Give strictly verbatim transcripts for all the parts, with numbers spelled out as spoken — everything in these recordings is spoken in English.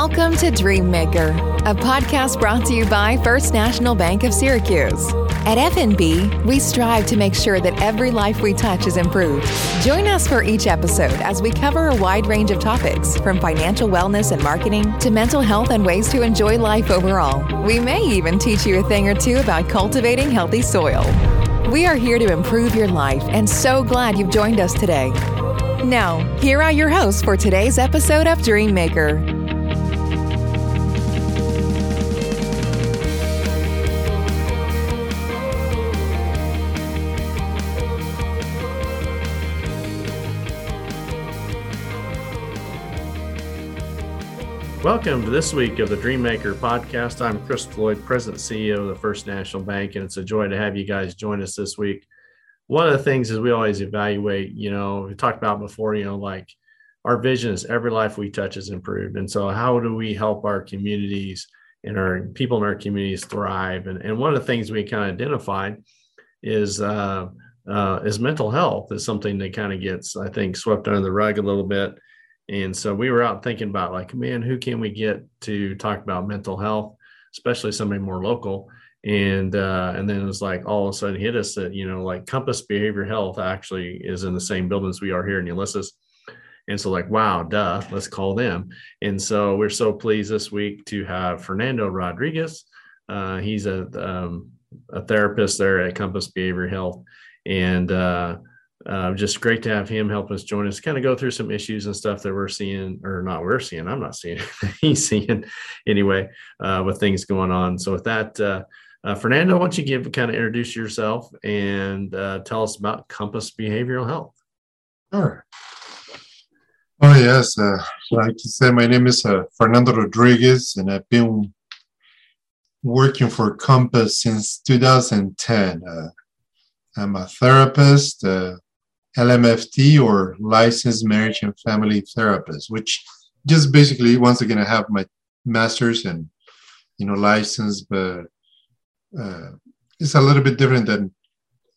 Welcome to Dream Maker, a podcast brought to you by First National Bank of Syracuse. At F N B, we strive to make sure that every life we touch is improved. Join us for each episode as we cover a wide range of topics, from financial wellness and marketing to mental health and ways to enjoy life overall. We may even teach you a thing or two about cultivating healthy soil. We are here to improve your life, and so glad you've joined us today. Now, here are your hosts for today's episode of Dream Maker. Welcome to this week of the Dream Maker podcast. I'm Chris Floyd, President and C E O of the First National Bank, and it's a joy to have you guys join us this week. One of the things is we always evaluate, you know, we talked about before, you know, like our vision is every life we touch is improved. And so how do we help our communities and our people in our communities thrive? And, and one of the things we kind of identified is uh, uh, is mental health is something that kind of gets, I think, swept under the rug a little bit. And so we were out thinking about like, man, who can we get to talk about mental health, especially somebody more local. And uh, and then it was like all of a sudden hit us that, you know, like Compass Behavioral Health actually is in the same building as we are here in Ulysses. And so like, wow, duh, let's call them. And so we're so pleased this week to have Fernando Rodriguez. Uh, he's a, um, a therapist there at Compass Behavioral Health. And uh Uh, just great to have him help us join us, kind of go through some issues and stuff that we're seeing or not we're seeing. I'm not seeing it. He's seeing anyway uh, with things going on. So with that, uh, uh, Fernando, why don't you give kind of introduce yourself and uh, tell us about Compass Behavioral Health? Sure. Oh, yes. Uh, like you said, my name is uh, Fernando Rodriguez, and I've been working for Compass since two thousand ten. Uh, I'm a therapist. Uh, L M F T, or Licensed Marriage and Family Therapist, which just basically, once again, I have my master's and, you know, license, but uh, it's a little bit different than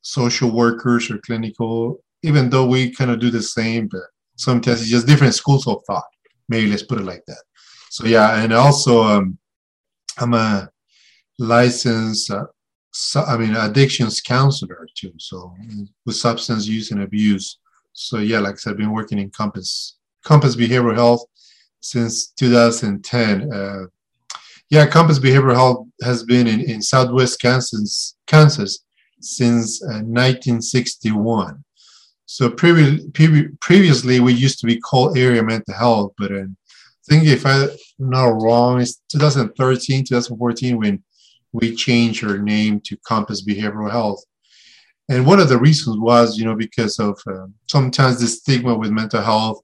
social workers or clinical, even though we kind of do the same, but sometimes it's just different schools of thought. Maybe let's put it like that. So, yeah, and also um, I'm a licensed uh, So, I mean, addictions counselor too. So with substance use and abuse. So yeah, like I said, I've been working in Compass, Compass Behavioral Health since two thousand ten. Uh, yeah, Compass Behavioral Health has been in, in Southwest Kansas, Kansas since uh, nineteen sixty-one. So previ- pre- previously we used to be called Area Mental Health, but I think if I'm not wrong, it's twenty thirteen, twenty fourteen when we changed our name to Compass Behavioral Health. And one of the reasons was, you know, because of uh, sometimes the stigma with mental health,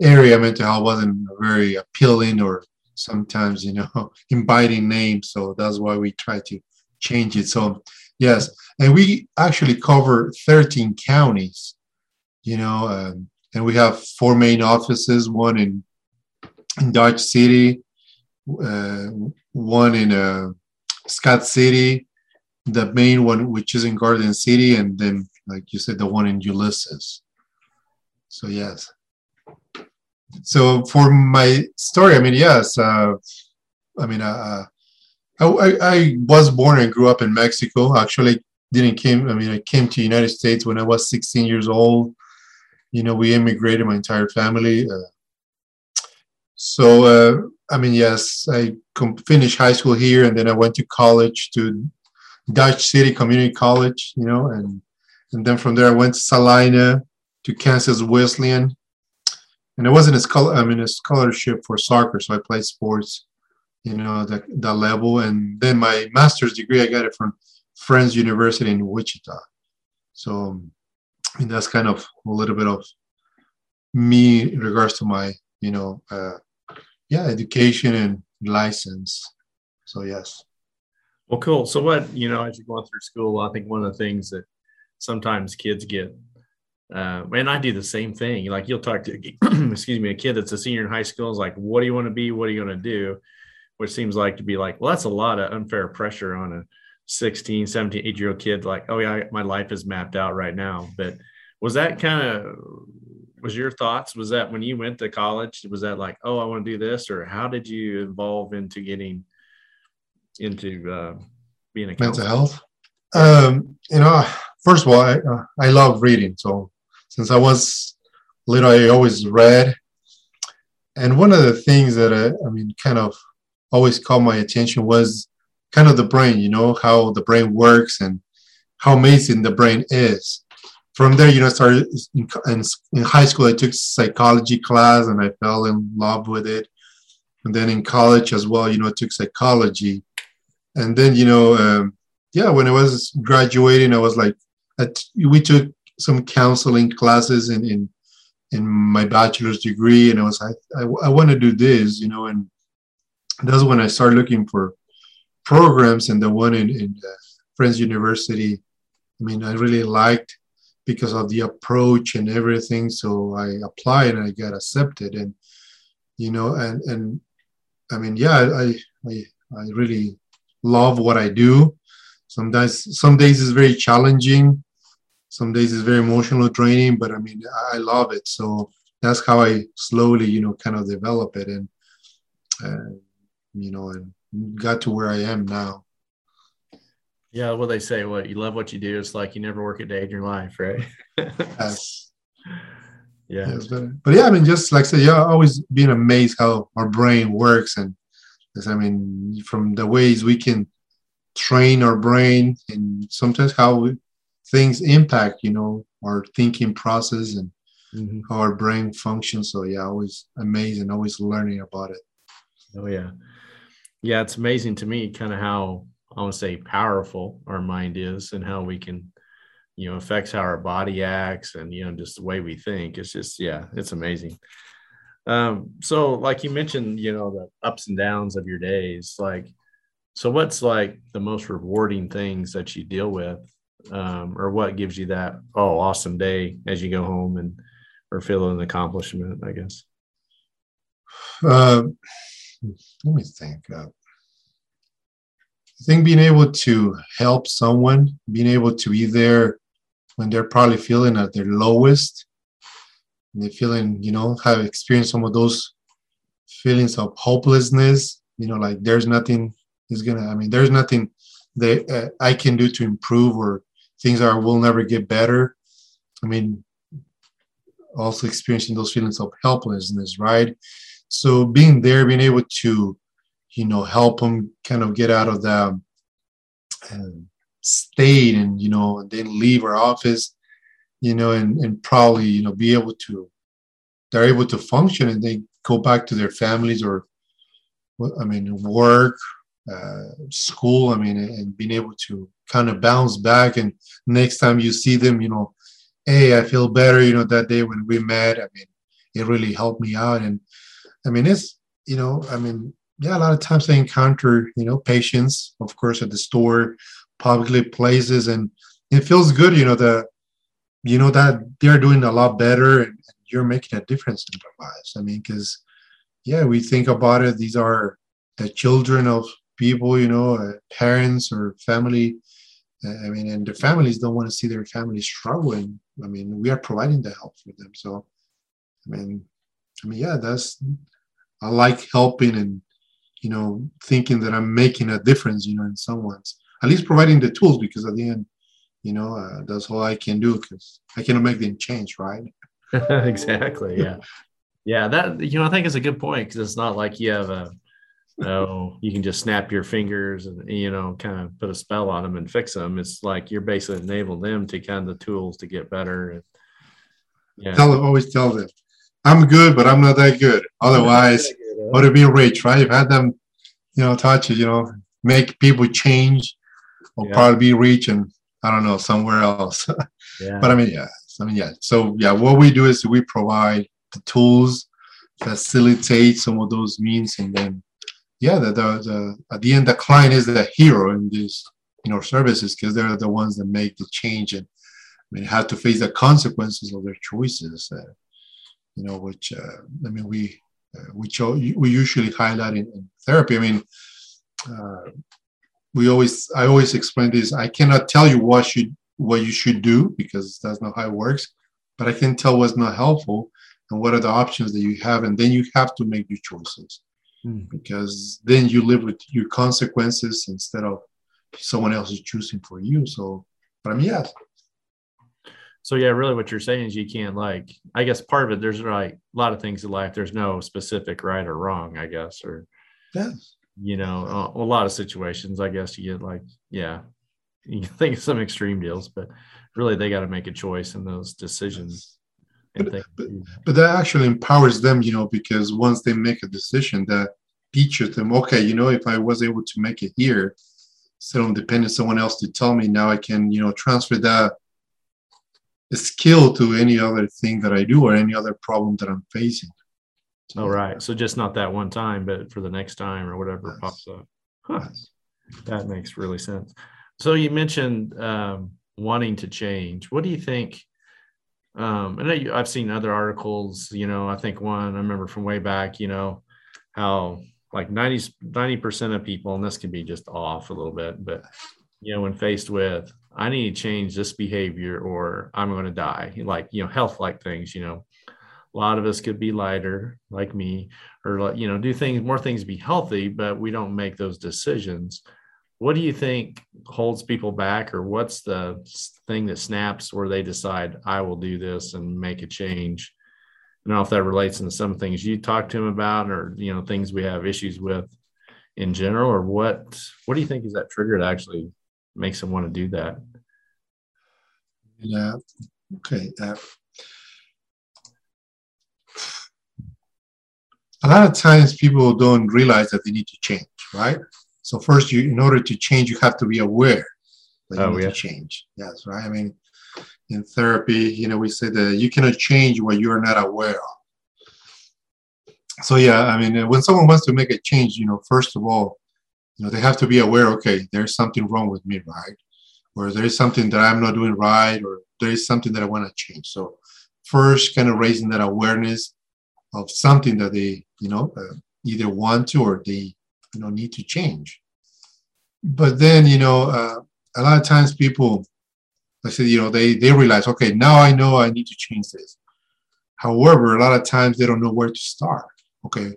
Area Mental Health wasn't very appealing or sometimes, you know, inviting name. So that's why we try to change it. So, yes. And we actually cover thirteen counties, you know, um, and we have four main offices, one in, in Dutch City, uh, one in... Uh, Scott City, the main one, which is in Garden City, and then, like you said, the one in Ulysses. So, yes. So, for my story, I mean, yes. Uh, I mean, uh, I, I, I was born and grew up in Mexico. Actually, didn't came. I mean, I came to the United States when I was sixteen years old. You know, we immigrated, my entire family. Uh, so, uh, I mean, yes, I com- finished high school here, and then I went to college to Dutch City Community College, you know, and, and then from there I went to Salina, to Kansas Wesleyan, and I was in a, schol- I mean, a scholarship for soccer, so I played sports, you know, that, that level, and then my master's degree, I got it from Friends University in Wichita, so I mean, that's kind of a little bit of me in regards to my, you know, uh, yeah, education and license. So, yes. Well, cool. So what, you know, as you're going through school, I think one of the things that sometimes kids get, uh, and I do the same thing. Like you'll talk to, excuse me, a kid that's a senior in high school is like, what do you want to be? What are you going to do? Which seems like to be like, well, that's a lot of unfair pressure on a sixteen, seventeen, eighteen year old kid. Like, oh yeah, my life is mapped out right now. But was that kind of was your thoughts? Was that when you went to college, was that like, oh, I want to do this? Or how did you evolve into getting into uh, being a counselor? Mental health? Um, you know, first of all, I, uh, I love reading. So since I was little, I always read. And one of the things that I, I mean, kind of always caught my attention was kind of the brain, you know, how the brain works and how amazing the brain is. From there, you know, I started in, in high school, I took psychology class and I fell in love with it. And then in college as well, you know, I took psychology. And then, you know, um, yeah, when I was graduating, I was like, I t- we took some counseling classes in, in, in my bachelor's degree. And I was like, I, I want to do this, you know, and that's when I started looking for programs. And the one in, in uh, Friends University, I mean, I really liked because of the approach and everything. So I applied and I got accepted, and, you know, and, and I mean, yeah, I, I, I really love what I do. Sometimes, some days it's very challenging. Some days it's very emotional draining, but I mean, I love it. So that's how I slowly, you know, kind of develop it and, uh, you know, and got to where I am now. Yeah, well, they say what you love what you do. It's like you never work a day in your life, right? Yes. Yeah. Yes, but, but yeah, I mean, just like I said, yeah, always being amazed how our brain works. And I mean, from the ways we can train our brain and sometimes how we, things impact, you know, our thinking process and mm-hmm. how our brain functions. So yeah, always amazed and always learning about it. Oh, yeah. Yeah, it's amazing to me kind of how I want to say powerful our mind is and how we can, you know, affects how our body acts and, you know, just the way we think. It's just, yeah, it's amazing. Um, so like you mentioned, you know, the ups and downs of your days, like, so what's like the most rewarding things that you deal with um, or what gives you that, oh, awesome day as you go home and, or feel an accomplishment, I guess. Uh, let me think. Uh, I think being able to help someone, being able to be there when they're probably feeling at their lowest, and they're feeling, you know, have experienced some of those feelings of hopelessness, you know, like there's nothing is going to, I mean, there's nothing that uh, I can do to improve or things are will never get better. I mean, also experiencing those feelings of helplessness, right? So being there, being able to, you know, help them kind of get out of the um, state and, you know, and then leave our office, you know, and, and probably, you know, be able to, they're able to function and they go back to their families or, I mean, work, uh, school, I mean, and being able to kind of bounce back. And next time you see them, you know, hey, I feel better, you know, that day when we met, I mean, it really helped me out. And I mean, it's, you know, I mean, yeah, a lot of times I encounter, you know, patients, of course, at the store, public places, and it feels good, you know, that, you know, that they're doing a lot better and you're making a difference in their lives. I mean, because, yeah, we think about it. These are the children of people, you know, uh, parents or family. Uh, I mean, and the families don't want to see their families struggling. I mean, we are providing the help for them. So, I mean, I mean, yeah, that's, I like helping and, you know, thinking that I'm making a difference, you know, in someone's, at least providing the tools, because at the end, you know, uh, that's all I can do because I cannot make them change, right? Exactly. Yeah. Yeah. That, you know, I think it's a good point because it's not like you have a, oh, you can just snap your fingers and, you know, kind of put a spell on them and fix them. It's like you're basically enabling them to kind of the tools to get better. And, yeah. Tell them, always tell them, I'm good, but I'm not that good. Otherwise, or to be rich, right? If I had them, you know, touch it, you know, make people change, or yeah. probably be rich and I don't know, somewhere else. Yeah. But I mean, yeah, I mean, yeah. So yeah, what we do is we provide the tools, facilitate some of those means, and then yeah, the, the, the at the end, the client is the hero in this, you know, services because they're the ones that make the change and I mean, have to face the consequences of their choices. Uh, you know, which uh, I mean, we. Uh, which we usually highlight in, in therapy. I mean, uh, we always, I always explain this. I cannot tell you what should, what you should do because that's not how it works, but I can tell what's not helpful and what are the options that you have, and then you have to make your choices, mm. because then you live with your consequences instead of someone else is choosing for you. So, but I mean, yes. So yeah, really what you're saying is you can't, like, I guess part of it, there's like a lot of things in life. There's no specific right or wrong, I guess, or, yes. you know, a, a lot of situations, I guess you get like, yeah, you can think of some extreme deals, but really they got to make a choice in those decisions. Yes. But, but, but that actually empowers them, you know, because once they make a decision, that teaches them, okay, you know, if I was able to make it here, so I'm dependent on someone else to tell me, now I can, you know, transfer that skill to any other thing that I do or any other problem that I'm facing. So, oh, right. So just not that one time, but for the next time or whatever yes. pops up. Huh. Yes. That makes really sense. So you mentioned um, wanting to change. What do you think? Um, I know you, I've seen other articles, you know, I think one, I remember from way back, you know, how like ninety, ninety percent of people, and this can be just off a little bit, but, you know, when faced with, I need to change this behavior or I'm going to die, like, you know, health-like things, you know, a lot of us could be lighter like me or, you know, do things, more things to be healthy, but we don't make those decisions. What do you think holds people back, or what's the thing that snaps where they decide I will do this and make a change? I don't know if that relates into some things you talk to them about, or, you know, things we have issues with in general, or what, what do you think is that trigger that actually makes them want to do that? Yeah. Okay. Uh, a lot of times people don't realize that they need to change, right? So first, you, in order to change, you have to be aware that oh, you need yeah. to change. Yes, right? I mean, in therapy, you know, we say that you cannot change what you are not aware of. So, yeah, I mean, when someone wants to make a change, you know, first of all, you know, they have to be aware, okay, there's something wrong with me, right? Or there's something that I'm not doing right, or there is something that I want to change. So first, kind of raising that awareness of something that they, you know, uh, either want to or they, you know, need to change. But then, you know, uh, a lot of times people, I said, you know, they, they realize, okay, now I know I need to change this. However, a lot of times they don't know where to start. Okay,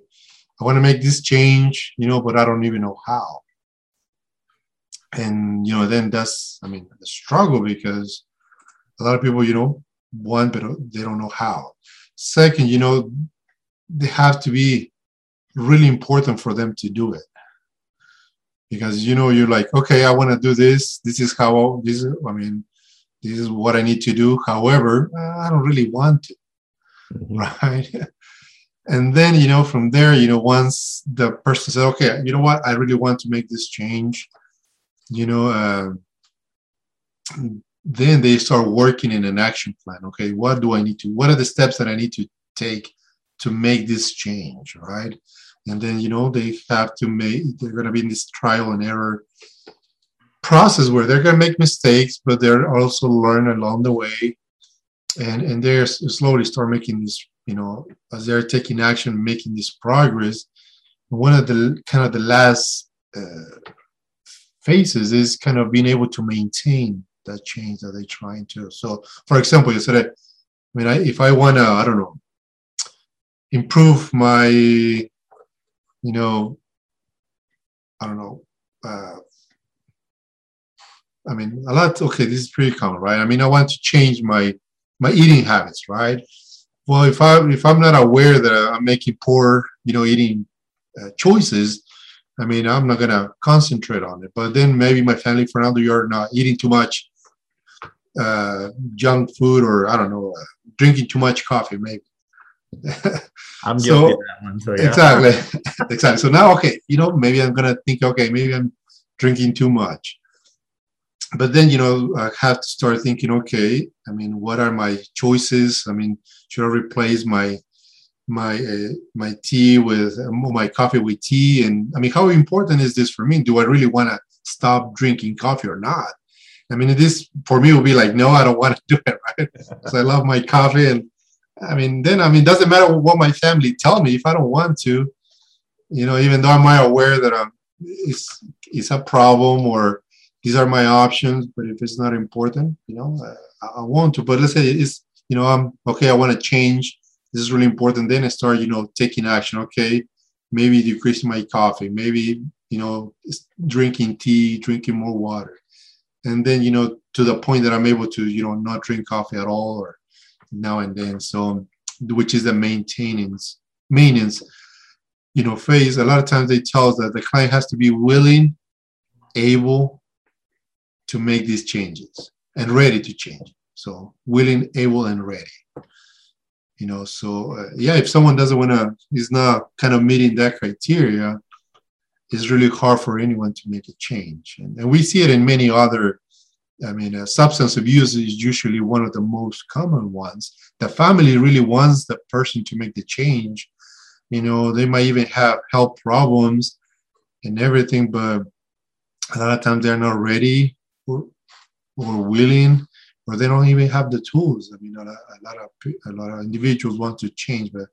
I want to make this change, you know, but I don't even know how. And, you know, then that's, I mean, the struggle, because a lot of people, you know, want, but they don't know how. Second, you know, they have to be really important for them to do it, because, you know, you're like, okay, I want to do this. This is how I'll, this is, I mean, this is what I need to do. However, I don't really want to, mm-hmm. right? And then, you know, from there, you know, once the person says, okay, you know what, I really want to make this change, you know, uh, then they start working in an action plan. Okay, what do I need to, what are the steps that I need to take to make this change, right? And then, you know, they have to make, they're going to be in this trial and error process where they're going to make mistakes, but they're also learn along the way. And, and they're slowly start making this, you know, as they're taking action, making this progress. One of the kind of the last uh, phases is kind of being able to maintain that change that they're trying to. So, for example, you said, I mean, I, if I want to, I don't know, improve my, you know, I don't know, uh, I mean, a lot, okay, this is pretty common, right? I mean, I want to change my my eating habits, right? Well, if, I, if I'm not aware that I'm making poor, you know, eating uh, choices, I mean, I'm not going to concentrate on it. But then maybe my family, Fernando, you're not eating too much uh, junk food, or, I don't know, uh, drinking too much coffee, maybe. I'm guilty so, of that one, so yeah. Exactly. Exactly. So now, okay, you know, maybe I'm going to think, okay, maybe I'm drinking too much. But then, you know, I have to start thinking, okay, I mean, what are my choices? I mean, should I replace my my uh, my tea with um, my coffee with tea? And I mean, how important is this for me? Do I really want to stop drinking coffee or not? I mean, this for me would be like, no, I don't want to do it, right? Because I love my coffee. And I mean, then, I mean, it doesn't matter what my family tell me if I don't want to, you know, even though I'm aware that I'm, it's, it's a problem or these are my options, but if it's not important, you know, I, I want to. But let's say it's, you know, I'm, okay, I want to change this is really important. Then I start, you know, taking action. Okay, maybe decreasing my coffee, maybe, you know, drinking tea, drinking more water. And then, you know, to the point that I'm able to, you know, not drink coffee at all or now and then. So, which is the maintenance, maintenance, you know, phase. A lot of times they tell us that the client has to be willing, able to make these changes and ready to change. So willing, able, and ready. You know, so uh, yeah, if someone doesn't want to, is not kind of meeting that criteria, it's really hard for anyone to make a change. And, and we see it in many other, I mean, uh, substance abuse is usually one of the most common ones. The family really wants the person to make the change. You know, they might even have health problems and everything, but a lot of times they're not ready or, or willing, or they don't even have the tools. I mean, a lot, a lot of a lot of individuals want to change, but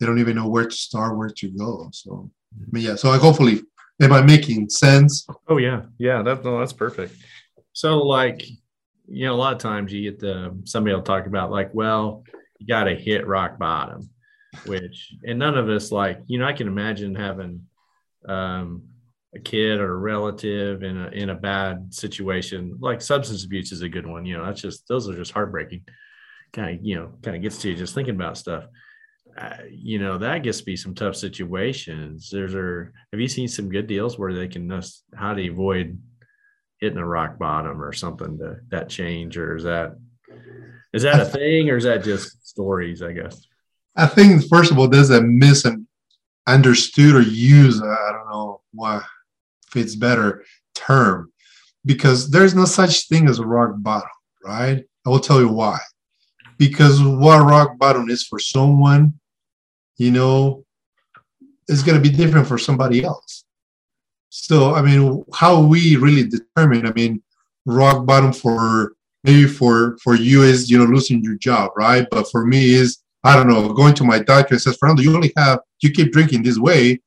they don't even know where to start, where to go. So, I mean, yeah. So, I hopefully, am I making sense? Oh yeah, yeah. That, no, that's perfect. So, like, you know, a lot of times you get the somebody will talk about like, well, you got to hit rock bottom, which, and none of us like, you know, I can imagine having um, a kid or a relative in a in a bad situation, like substance abuse is a good one. You know, that's just, those are just heartbreaking. Kind of, you know, kind of gets to you just thinking about stuff. Uh, you know, that gets to be some tough situations. There's are have you seen some good deals where they can just, how to avoid hitting a rock bottom or something to that change, or is that is that a thing, or is that just stories? I guess I think first of all, there's a misunderstood or used, I don't know what fits better term, because there's no such thing as a rock bottom, right? I will tell you why. Because what rock bottom is for someone, you know, it's going to be different for somebody else. So, I mean, how we really determine, I mean, rock bottom for maybe for, for you is, you know, losing your job, right? But for me is, I don't know, going to my doctor and says, Fernando, you only have, you keep drinking this way.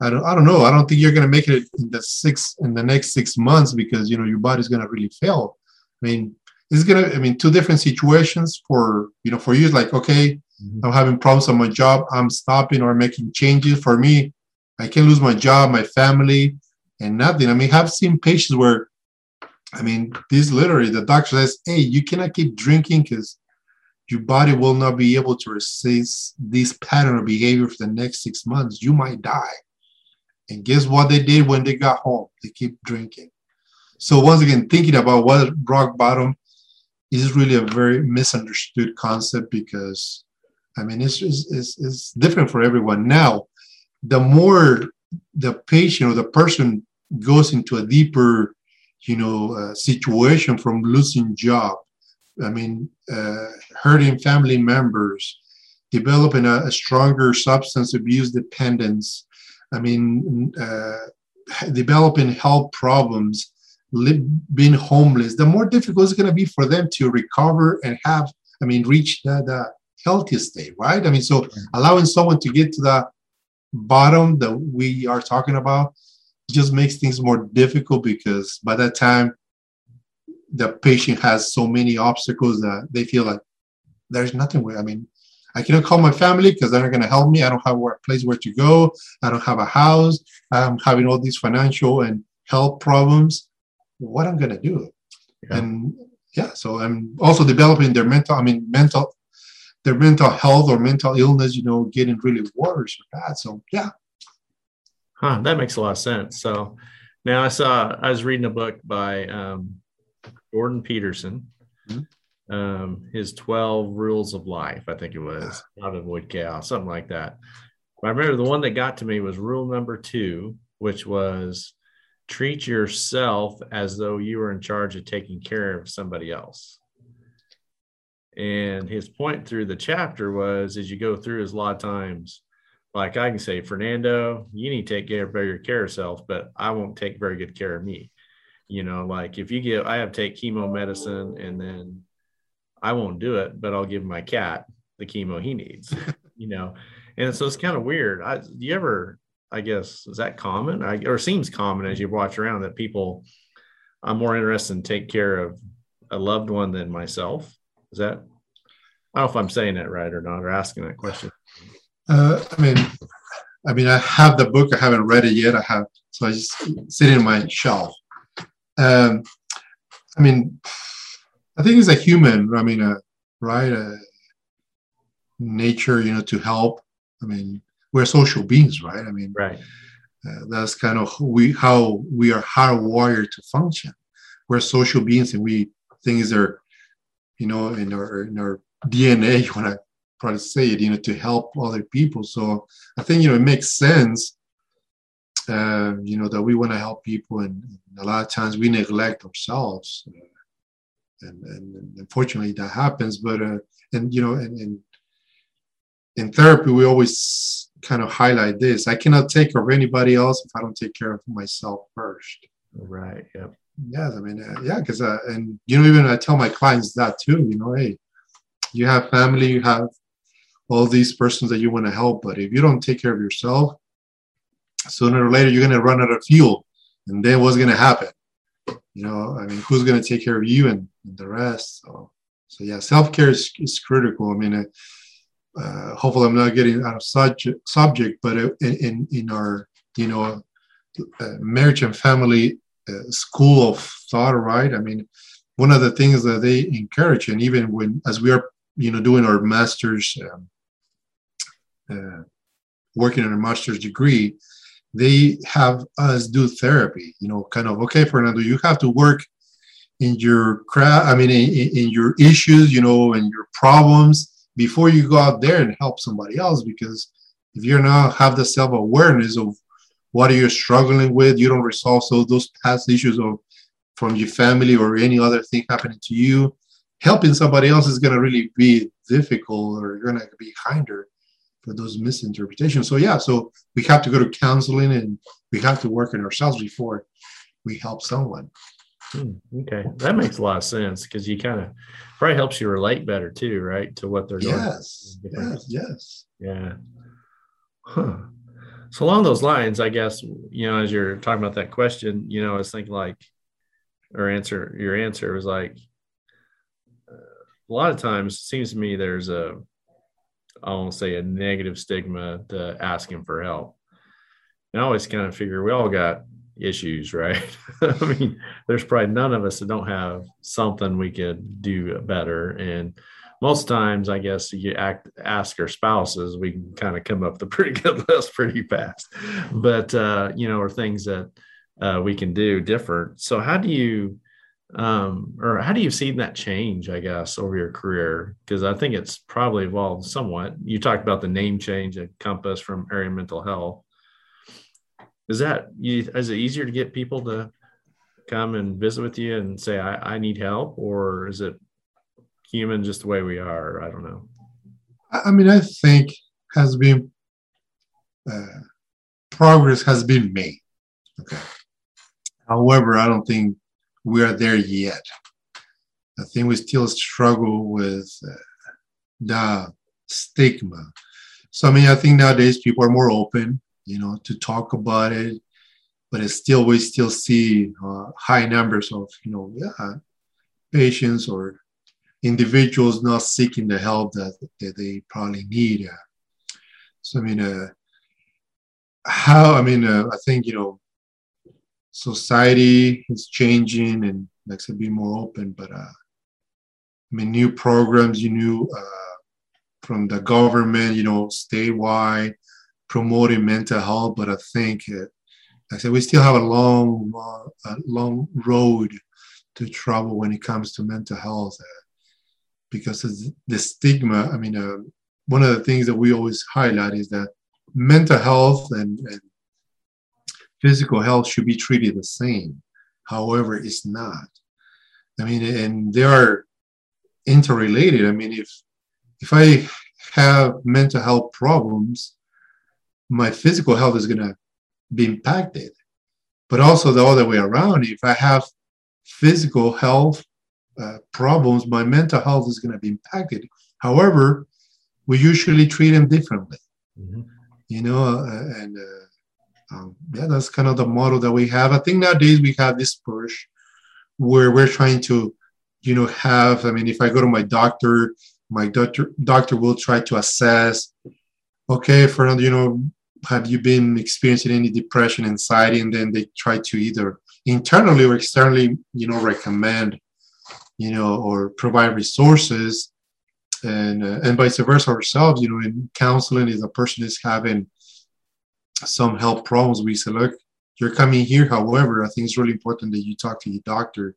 I don't, I don't know. I don't think you're going to make it in the six, in the next six months because, you know, your body's going to really fail. I mean, it's going to, I mean, two different situations for, you know, for you, it's like, okay, mm-hmm. I'm having problems on my job. I'm stopping or making changes. For me, I can lose my job, my family, and nothing. I mean, I've seen patients where, I mean, this literally, the doctor says, hey, you cannot keep drinking because your body will not be able to resist this pattern of behavior for the next six months. You might die. And guess what they did when they got home? They keep drinking. So once again, thinking about what rock bottom is really a very misunderstood concept because, I mean, it's, it's, it's, it's different for everyone. Now, the more the patient or the person goes into a deeper, you know, uh, situation from losing job, I mean, uh, hurting family members, developing a, a stronger substance abuse dependence, I mean, uh, developing health problems, li- being homeless, the more difficult it's going to be for them to recover and have, I mean, reach the, the healthy state, right? I mean, so allowing someone to get to the bottom that we are talking about just makes things more difficult because by that time, the patient has so many obstacles that they feel like there's nothing where, I mean, I cannot call my family because they're not going to help me. I don't have a place where to go. I don't have a house. I'm having all these financial and health problems. What I'm going to do? Yeah. And yeah, so I'm also developing their mental, I mean, mental, their mental health or mental illness, you know, getting really worse or bad. So yeah. Huh, that makes a lot of sense. So now I saw, I was reading a book by, um, Jordan Peterson, mm-hmm. um, his twelve Rules of Life, I think it was, How to Avoid Chaos, something like that. But I remember the one that got to me was rule number two, which was treat yourself as though you were in charge of taking care of somebody else. And his point through the chapter was, as you go through, is a lot of times, like I can say, Fernando, you need to take better care of yourself, but I won't take very good care of me. You know, like if you give, I have to take chemo medicine and then I won't do it, but I'll give my cat the chemo he needs, you know? And so it's kind of weird. I, do you ever, I guess, is that common I, or seems common as you watch around that people are more interested in take care of a loved one than myself? Is that? I don't know if I'm saying that right or not, or asking that question. Uh, I mean, I mean, I have the book. I haven't read it yet. I have, so I just sit in my shelf. Um, I mean, I think it's a human. I mean, uh, right? Uh, nature, you know, to help. I mean, we're social beings, right? I mean, right. Uh, that's kind of who we how we are hardwired to function. We're social beings, and we things are, you know, in our in our D N A. When I try to say it, you know, to help other people. So I think, you know, it makes sense. Uh, you know, that we want to help people, and, and a lot of times we neglect ourselves, uh, and, and, and unfortunately that happens. But uh, and you know, and, and in therapy, we always kind of highlight this. I cannot take care of anybody else if I don't take care of myself first. Right. Yeah. Yes. I mean, uh, yeah, because uh, and you know, even I tell my clients that too. You know, hey, you have family, you have all these persons that you want to help, but if you don't take care of yourself, sooner or later you're going to run out of fuel, and then what's going to happen? You know, I mean, who's going to take care of you and, and the rest? So, so yeah, self-care is, is critical. I mean. Uh, Uh, hopefully, I'm not getting out of subject, subject but in, in, in our, you know, uh, marriage and family uh, school of thought, right? I mean, one of the things that they encourage, and even when, as we are, you know, doing our master's, um, uh, working on a master's degree, they have us do therapy, you know, kind of, okay, Fernando, you have to work in your craft, I mean, in, in your issues, you know, and your problems, before you go out there and help somebody else, because if you're not have the self-awareness of what are you struggling with, you don't resolve so those past issues of from your family or any other thing happening to you, helping somebody else is going to really be difficult, or you're going to be kinder for those misinterpretations. So yeah, so we have to go to counseling, and we have to work on ourselves before we help someone. Okay, that makes a lot of sense, because you kind of probably helps you relate better too, right, to what they're doing. Yes, yes, yes. Yeah. Huh. So along those lines, I guess, you know, as you're talking about that question, you know, I was thinking like, or answer, your answer was like, uh, a lot of times it seems to me there's a, I won't say a negative stigma to asking for help. And I always kind of figure we all got issues, right? I mean, there's probably none of us that don't have something we could do better. And most times, I guess, you act, ask our spouses, we can kind of come up with a pretty good list pretty fast. But, uh, you know, or things that uh, we can do different. So how do you, um, or how do you see that change, I guess, over your career? Because I think it's probably evolved somewhat. You talked about the name change at Compass from Area Mental Health. Is that is it easier to get people to come and visit with you and say, I, I need help? Or is it human just the way we are? I don't know. I mean, I think has been uh, progress has been made. Okay. However, I don't think we are there yet. I think we still struggle with uh, the stigma. So, I mean, I think nowadays people are more open, you know, to talk about it, but it's still, we still see uh, high numbers of, you know, yeah, patients or individuals not seeking the help that, that they probably need. Uh, so, I mean, uh, how, I mean, uh, I think, you know, society is changing and like I said, be more open, but uh, I mean, new programs, you knew uh, from the government, you know, statewide, promoting mental health, but I think, uh, like I said, we still have a long, long, a long road to travel when it comes to mental health, uh, because of the stigma. I mean, uh, one of the things that we always highlight is that mental health and, and physical health should be treated the same. However, it's not. I mean, and they are interrelated. I mean, if if I have mental health problems, my physical health is going to be impacted, but also the other way around. If I have physical health uh, problems, my mental health is going to be impacted. However, we usually treat them differently, mm-hmm. you know, uh, and uh, um, yeah, that's kind of the model that we have. I think nowadays we have this push where we're trying to, you know, have, I mean, if I go to my doctor, my doctor doctor will try to assess, okay, Fernando, you know, have you been experiencing any depression, anxiety? And then they try to either internally or externally, you know, recommend, you know, or provide resources, and uh, and vice versa ourselves, you know, in counseling. If a person is having some health problems, we say, look, you're coming here. However, I think it's really important that you talk to your doctor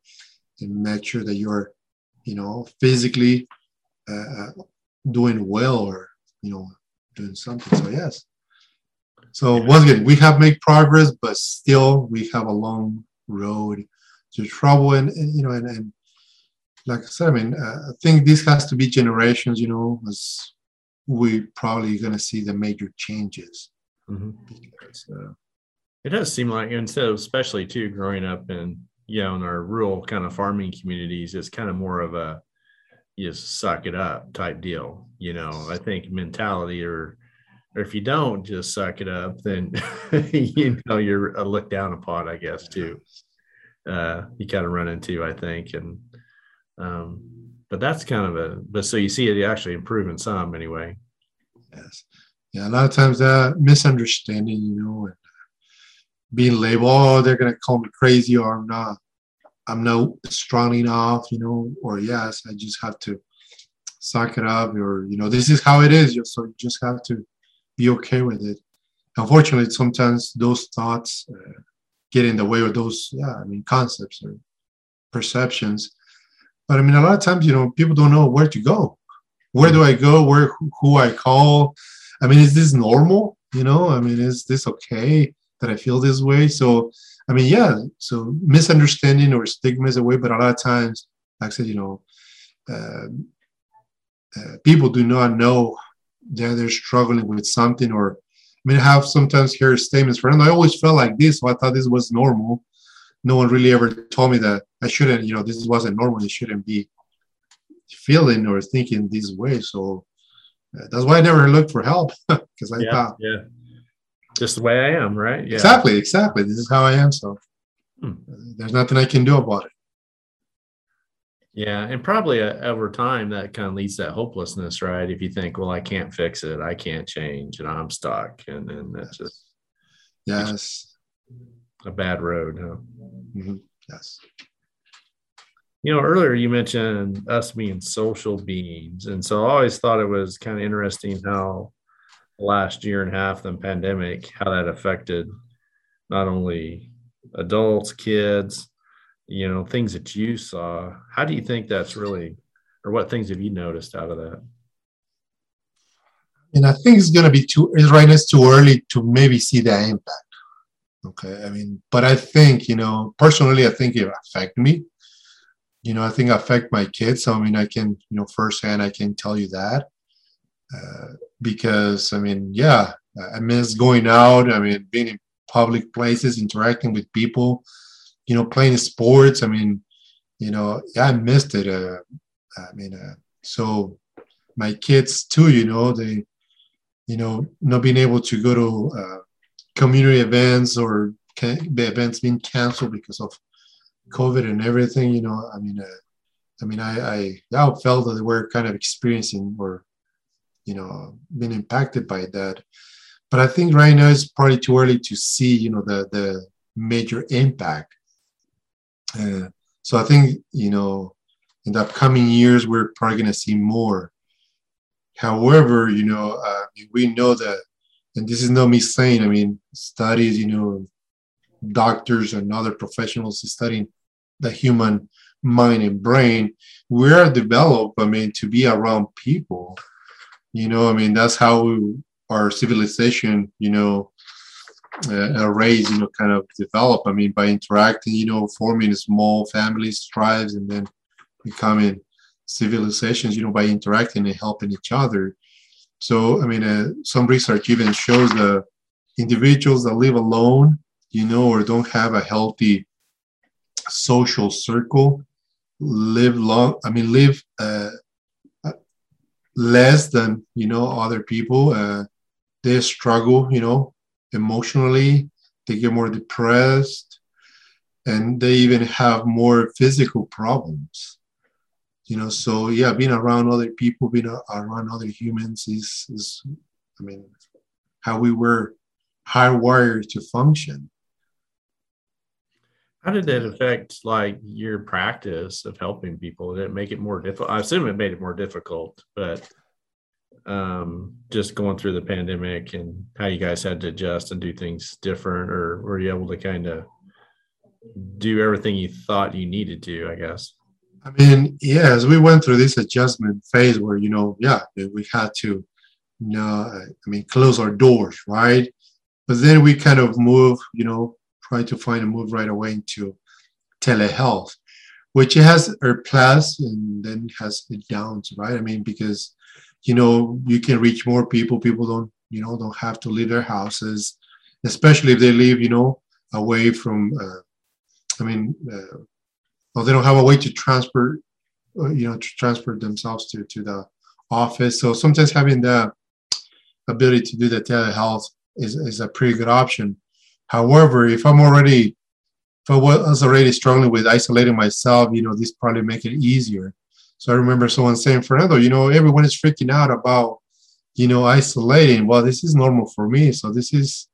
and make sure that you're, you know, physically uh, doing well, or, you know, doing something. So, yes. So once again, we have made progress, but still we have a long road to travel. And, and you know, and, and like I said, I mean, uh, I think this has to be generations, you know, as we're probably going to see the major changes. Mm-hmm. Because, uh, it does seem like, and so especially too, growing up in, you know, in our rural kind of farming communities, it's kind of more of a just suck it up type deal. You know, I think mentality, or, or if you don't just suck it up, then, you know, you're looked down upon, I guess, too. Uh, you kind of run into, I think. And, um, but that's kind of a, but so you see it actually improving some anyway. Yes. Yeah. A lot of times that misunderstanding, you know, and being labeled, oh, they're going to call me crazy, or I'm not, I'm not strong enough, you know, or yes, I just have to suck it up, or, you know, this is how it is. So you just have to be okay with it. Unfortunately, sometimes those thoughts uh, get in the way of those, yeah, I mean, concepts or perceptions. But I mean, a lot of times, you know, people don't know where to go. Where do I go? Where, who I call? I mean, is this normal? You know, I mean, is this okay that I feel this way? So, I mean, yeah, so misunderstanding or stigma is a way, but a lot of times, like I said, you know, uh, uh, people do not know that they're struggling with something, or, I mean, I have sometimes heard statements, Fernando, I always felt like this, so I thought this was normal. No one really ever told me that I shouldn't, you know, this wasn't normal, I shouldn't be feeling or thinking this way. So uh, that's why I never looked for help, because I yeah, thought, yeah. Just the way I am, right? Yeah. Exactly, exactly. This is how I am, so hmm. there's nothing I can do about it. Yeah, and probably uh, over time, that kind of leads to that hopelessness, right? If you think, well, I can't fix it, I can't change, and I'm stuck, and then that's just yes, a bad road, huh? Mm-hmm. Yes. You know, earlier you mentioned us being social beings, and so I always thought it was kind of interesting how last year and a half, the pandemic, how that affected not only adults, kids, you know, things that you saw. How do you think that's really, or what things have you noticed out of that? And I think it's going to be too, right now it's too early to maybe see that impact. Okay. I mean, but I think, you know, personally, I think it affected me. You know, I think it affected my kids. So, I mean, I can, you know, firsthand, I can tell you that. Uh, because I mean, yeah, I miss going out. I mean, being in public places, interacting with people, you know, playing sports. I mean, you know, yeah, I missed it. Uh, I mean, uh, so my kids too, you know, they, you know, not being able to go to uh, community events, or can- the events being canceled because of COVID and everything, you know, I mean, uh, I mean, I, I, I felt that they were kind of experiencing, or, you know, been impacted by that. But I think right now it's probably too early to see, you know, the, the major impact. Uh, so I think, you know, in the upcoming years, we're probably going to see more. However, you know, uh, we know that, and this is not me saying, I mean, studies, you know, doctors and other professionals studying the human mind and brain, we are developed, I mean, to be around people. You know, I mean, that's how we, our civilization, you know, uh, raised, you know, kind of develop. I mean, by interacting, you know, forming small families, tribes, and then becoming civilizations, you know, by interacting and helping each other. So, I mean, uh, some research even shows that individuals that live alone, you know, or don't have a healthy social circle, live long, I mean, live, uh, less than, you know, other people. Uh, they struggle, you know, emotionally, they get more depressed, and they even have more physical problems. you know, so yeah, being around other people, being around other humans is, is I mean, how we were hardwired to function. How did that affect like your practice of helping people? Did it make it more difficult? I assume it made it more difficult, but um, just going through the pandemic and how you guys had to adjust and do things different, or were you able to kind of do everything you thought you needed to, I guess? I mean, yeah, as we went through this adjustment phase where, you know, yeah, we had to, you know, I mean, close our doors, right? But then we kind of moved, you know, try to find a move right away into telehealth, which has her plus and then has the downs, right? I mean, because, you know, you can reach more people. People don't, you know, don't have to leave their houses, especially if they live, you know, away from, uh, I mean, uh, well, they don't have a way to transfer, uh, you know, to transfer themselves to, to the office. So sometimes having the ability to do the telehealth is, is a pretty good option. However, if I'm already, if I was already struggling with isolating myself, you know, this probably make it easier. So I remember someone saying, Fernando, you know, everyone is freaking out about, you know, isolating. Well, this is normal for me. So this is,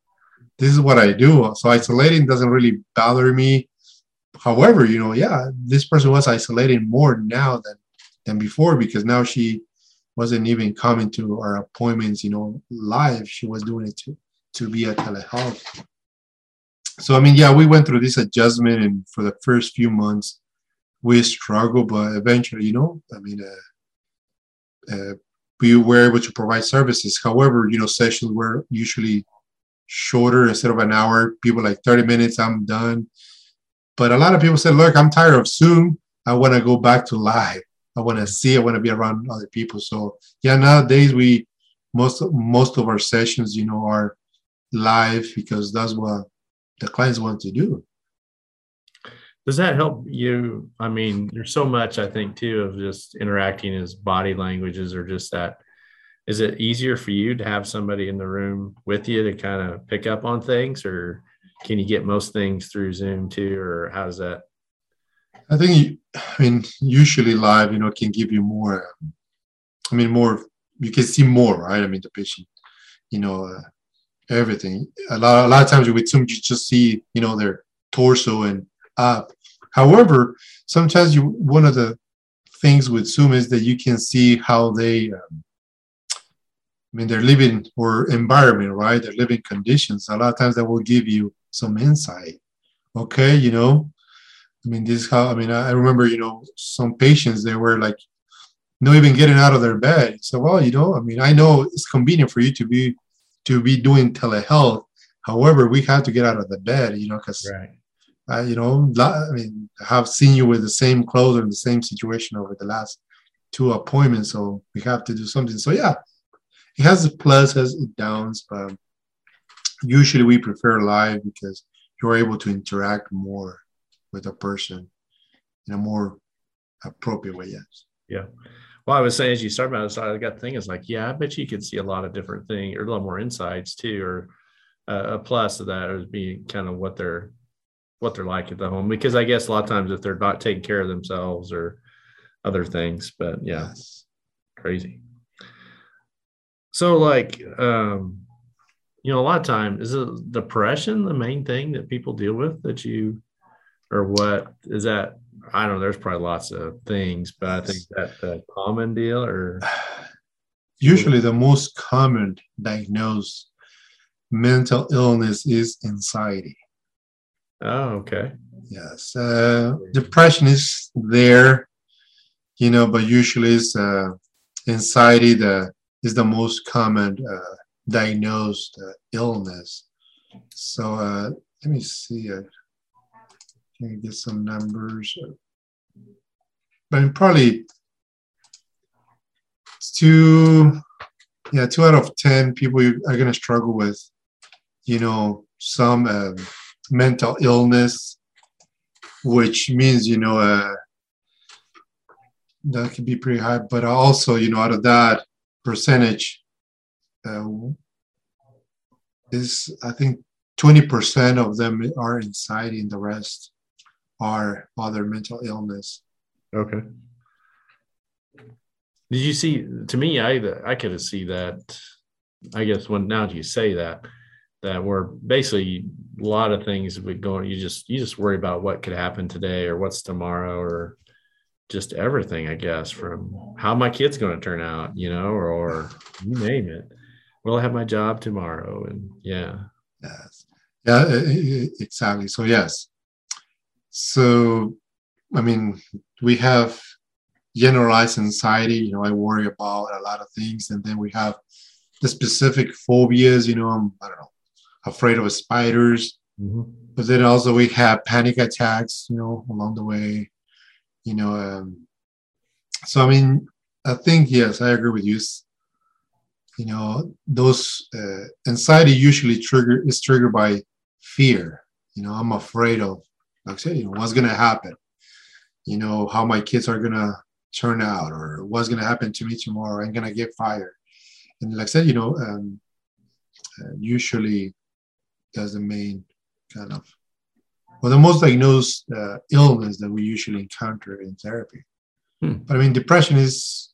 this is what I do. So isolating doesn't really bother me. However, you know, yeah, this person was isolating more now than, than before, because now she wasn't even coming to our appointments, you know, live. She was doing it to, to be a telehealth. So, I mean, yeah, we went through this adjustment, and for the first few months, we struggled, but eventually, you know, I mean, uh, uh, we were able to provide services. However, you know, sessions were usually shorter. Instead of an hour, people like thirty minutes, I'm done. But a lot of people said, look, I'm tired of Zoom. I want to go back to live. I want to see, I want to be around other people. So, yeah, nowadays, we, most, most of our sessions, you know, are live, because that's what the clients want to do. Does that help you? I mean, there's so much, I think, too, of just interacting as body languages, or just that. Is it easier for you to have somebody in the room with you to kind of pick up on things, or can you get most things through Zoom too? Or how does that? I think, I mean, usually live, you know, can give you more, I mean, more, you can see more, right? I mean, the patient, you know, uh, everything. A lot, a lot of times with Zoom, you just see, you know, their torso and up. However, sometimes you, one of the things with Zoom is that you can see how they, um, I mean, their living or environment, right? Their living conditions. A lot of times that will give you some insight. Okay, you know, I mean, this is how, I mean, I remember, you know, some patients, they were like, not even getting out of their bed. So, well, you know, I mean, I know it's convenient for you to be, to be doing telehealth. However, we have to get out of the bed, you know, because, right. uh, you know, I mean, I've seen you with the same clothes or the same situation over the last two appointments. So we have to do something. So, yeah, it has a plus, has a downs, but usually we prefer live, because you're able to interact more with a person in a more appropriate way. Yes. Yeah. Well, I was saying, as you started about it, I got the thing is like, yeah, I bet you could see a lot of different things, or a lot more insights too, or uh, a plus of that would be kind of what they're, what they're like at the home. Because I guess a lot of times if they're not taking care of themselves or other things, but yeah, yes. Crazy. So like, um, you know, a lot of time, is it depression the main thing that people deal with that you, or what is that? I don't know. There's probably lots of things, but I think that's the common deal, or usually the most common diagnosed mental illness is anxiety. Oh, okay. Yes. Uh, depression is there, you know, but usually it's uh, anxiety that is the most common uh, diagnosed uh, illness. So uh, let me see it. Can get some numbers, but probably two, yeah, two out of ten people are going to struggle with, you know, some uh, mental illness, which means, you know, uh, that could be pretty high. But also, you know, out of that percentage, uh, is I think twenty percent of them are anxiety, and the rest are other mental illness. Okay. Did you see, to me, I I could see that, I guess, when now that you say that, that we're basically a lot of things we go, you just, you just worry about what could happen today or what's tomorrow or just everything, I guess, from how my kid's going to turn out, you know, or, or you name it. Will I have my job tomorrow? And yeah. Yes. Yeah, exactly. So yes. So, I mean, we have generalized anxiety, you know, I worry about a lot of things. And then we have the specific phobias, you know, I'm, I don't know, afraid of spiders. Mm-hmm. But then also we have panic attacks, you know, along the way, you know. Um, so, I mean, I think, yes, I agree with you. You know, those uh, anxiety usually trigger is triggered by fear. You know, I'm afraid of, like I said, you know, what's going to happen? You know, how my kids are going to turn out or what's going to happen to me tomorrow? I'm going to get fired. And like I said, you know, um, uh, usually that's the main kind of, well, the most diagnosed uh, illness that we usually encounter in therapy. Hmm. But I mean, depression is,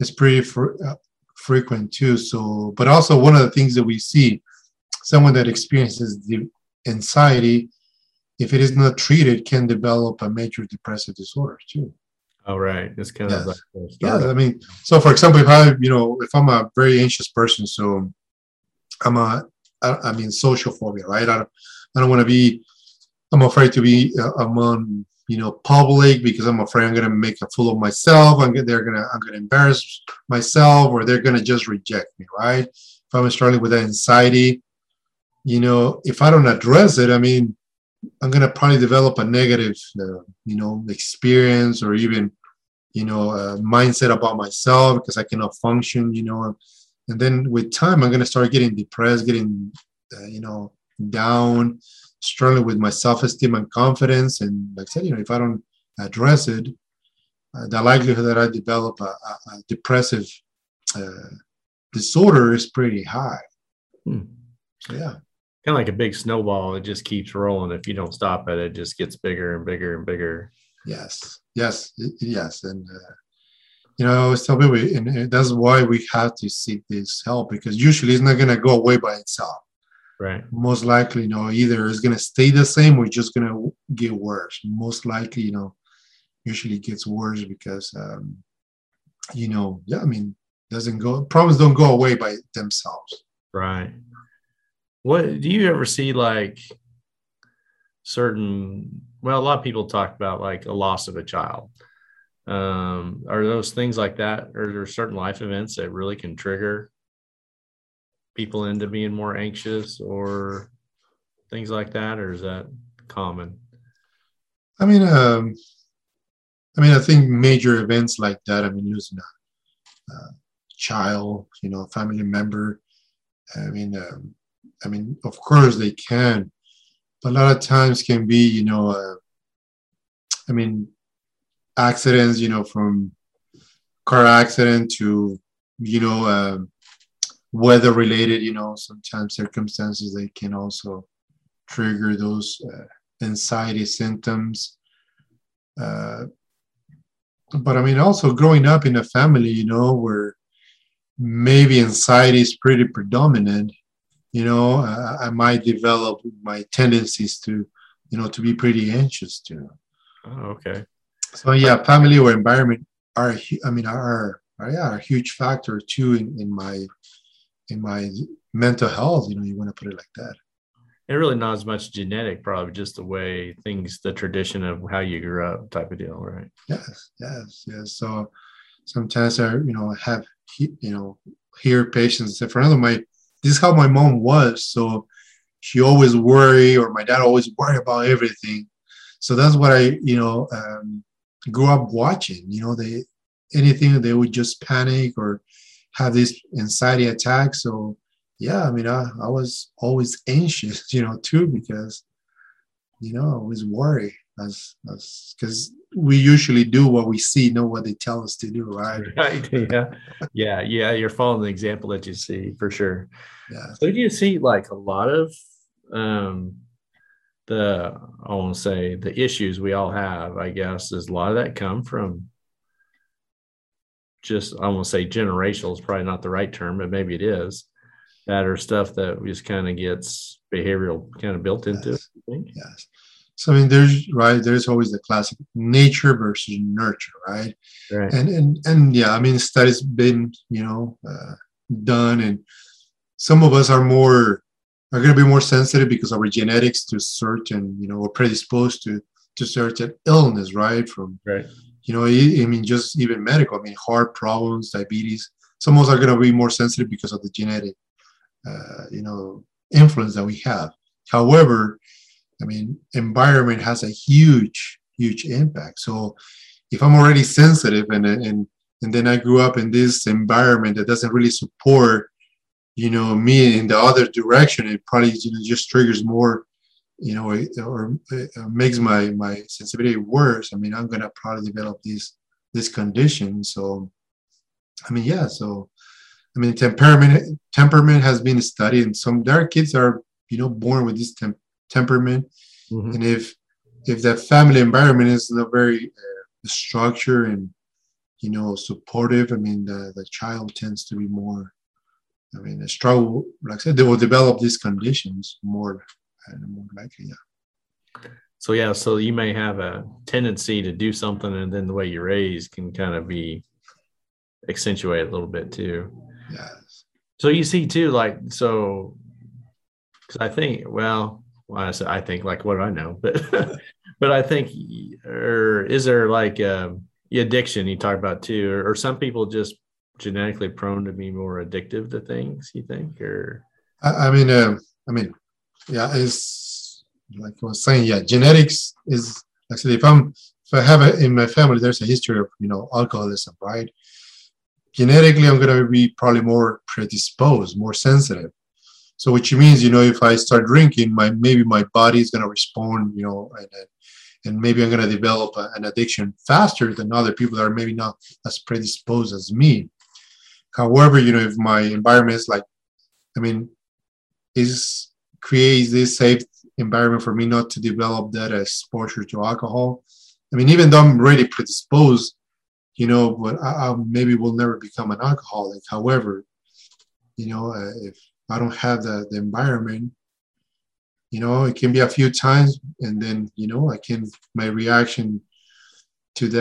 is pretty fr- uh, frequent too. So, but also one of the things that we see, someone that experiences the anxiety, if it is not treated, can develop a major depressive disorder too. Oh, right. It's kind yes. of like yeah. I mean, so for example, if I, you know, if I'm a very anxious person, so I'm a, I, I mean, social phobia, right? I don't, I don't want to be, I'm afraid to be uh, among, you know, public because I'm afraid I'm going to make a fool of myself. I'm going, they're going to, I'm going to embarrass myself or they're going to just reject me, right? If I'm struggling with that anxiety, you know, if I don't address it, I mean, I'm going to probably develop a negative, uh, you know, experience or even, you know, uh, mindset about myself because I cannot function, you know. And then with time, I'm going to start getting depressed, getting, uh, you know, down, struggling with my self-esteem and confidence. And like I said, you know, if I don't address it, uh, the likelihood that I develop a, a depressive uh, disorder is pretty high. Hmm. So, yeah. Kind of like a big snowball, it just keeps rolling. If you don't stop it, it just gets bigger and bigger and bigger. Yes, yes, yes. And, uh, you know, I always tell people, and that's why we have to seek this help, because usually it's not going to go away by itself. Right. Most likely, you know, either it's going to stay the same or it's just going to get worse. Most likely, you know, usually it gets worse because, um, you know, yeah, I mean, doesn't go, problems don't go away by themselves. Right. What do you ever see, like certain, well, a lot of people talk about like a loss of a child. Um, are those things like that? Or are there certain life events that really can trigger people into being more anxious or things like that? Or is that common? I mean, um, I mean, I think major events like that, I mean, losing a uh, child, you know, family member, I mean, um, I mean, of course they can, but a lot of times can be, you know, uh, I mean, accidents, you know, from car accident to, you know, uh, weather related, you know, sometimes circumstances, they can also trigger those uh, anxiety symptoms. Uh, but I mean, also growing up in a family, you know, where maybe anxiety is pretty predominant. You know, uh, I might develop my tendencies to, you know, to be pretty anxious too. Oh, okay. So yeah, family or environment are, I mean, are, are, yeah, are a huge factor too in, in my, in my mental health. You know, you want to put it like that. And really not as much genetic, probably just the way things, the tradition of how you grew up, type of deal, right? Yes, yes, yes. So sometimes I, you know, have, you know, hear patients say, Fernando, my this is how my mom was. So she always worried, or my dad always worried about everything. So that's what I, you know, um, grew up watching, you know, they, anything they would just panic or have these anxiety attacks. So yeah, I mean, I, I was always anxious, you know, too, because, you know, I always worry as, as, cause we usually do what we see, not what they tell us to do, right? Right. Yeah. Yeah. Yeah. You're following the example that you see for sure. Yeah. So do you see like a lot of um, the, I want to say the issues we all have, I guess, is a lot of that come from just, I won't say generational is probably not the right term, but maybe it is, that are stuff that just kind of gets behavioral kind of built into yes. it, I think. Yes. So, I mean, there's, right, there's always the classic nature versus nurture, right? Right. And, and, and yeah, I mean, studies been, you know, uh, done, and some of us are more, are going to be more sensitive because of our genetics to certain, you know, we're predisposed to, to certain illness, right? From, right. you know, I mean, just even medical, I mean, heart problems, diabetes, some of us are going to be more sensitive because of the genetic, uh, you know, influence that we have. However, I mean, environment has a huge, huge impact. So if I'm already sensitive and, and, and then I grew up in this environment that doesn't really support, you know, me in the other direction, it probably, you know, just triggers more, you know, or, or makes my, my sensitivity worse. I mean, I'm going to probably develop these, this condition. So, I mean, yeah. So, I mean, temperament, temperament has been studied, and some, there are kids that are, you know, born with this temp, temperament. Mm-hmm. And if, if that family environment is not very uh, structured and, you know, supportive, I mean, the, the child tends to be more, I mean, the struggle, like I said, they will develop these conditions more and more likely. Yeah. So, yeah, so you may have a tendency to do something, and then the way you're raised can kind of be accentuated a little bit too. Yes. So you see too, like, so, because I think, well, well, I say I think, like, what do I know? But, but I think, or is there like um, addiction you talk about too, or, or some people just genetically prone to be more addictive to things? You think, or I, I mean, uh, I mean, yeah, it's like I was saying, yeah, genetics is actually, if I'm if I have a, in my family, there's a history of, you know, alcoholism, right? Genetically, I'm gonna be probably more predisposed, more sensitive. So which means, you know, if I start drinking, my maybe my body is going to respond, you know, and and maybe I'm going to develop a, an addiction faster than other people that are maybe not as predisposed as me. However, you know, if my environment is like, I mean, is creates this safe environment for me not to develop that exposure to alcohol. I mean, even though I'm already predisposed, you know, but I, I maybe will never become an alcoholic. However, you know, uh, if I don't have the, the environment, you know, it can be a few times, and then, you know, I can, my reaction to that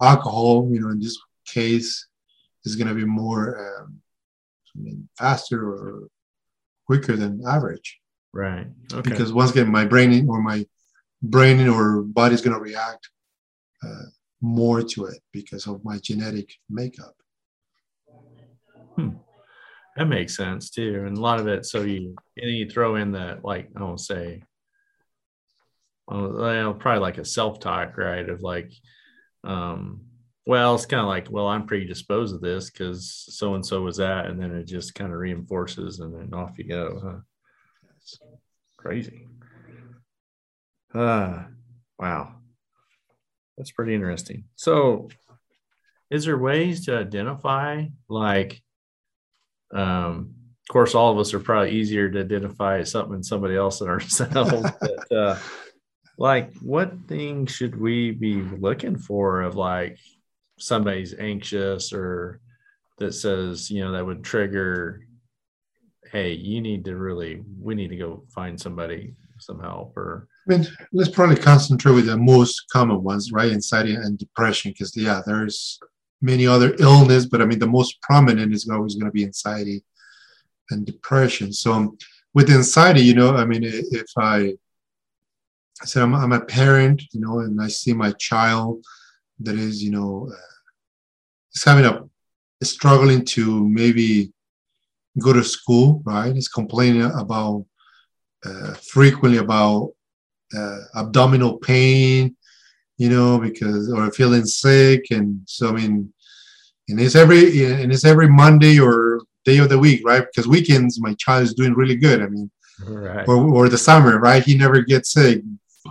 uh, alcohol, you know, in this case is going to be more, um, I mean, faster or quicker than average. Right. Okay. Because once again, my brain or my brain or body's going to react uh, more to it because of my genetic makeup. Hmm. That makes sense too. And a lot of it, so you, and you throw in the, like, I won't say, well, probably like a self-talk, right? Of like, um, well, it's kind of like, well, I'm predisposed to this because so-and-so was that. And then it just kind of reinforces, and then off you go. Huh? That's crazy. Uh, wow. That's pretty interesting. So is there ways to identify, like, Um, of course, all of us are probably easier to identify as something in somebody else than ourselves. But, uh, like, what things should we be looking for of, like, somebody's anxious or that says, you know, that would trigger, hey, you need to really, we need to go find somebody, some help? Or, I mean, let's probably concentrate with the most common ones, right? Anxiety and depression, because, yeah, there's many other illness, but I mean, the most prominent is always going to be anxiety and depression. So um, with anxiety, you know, I mean, if I, I said I'm, I'm a parent, you know, and I see my child that is, you know, uh, is having a, is struggling to maybe go to school, right? Is complaining about, uh, frequently about uh, abdominal pain, you know, because, or feeling sick. And so, I mean, and it's every, and it's every Monday or day of the week, right? Because weekends, my child is doing really good. I mean, right. or, or the summer, right? He never gets sick.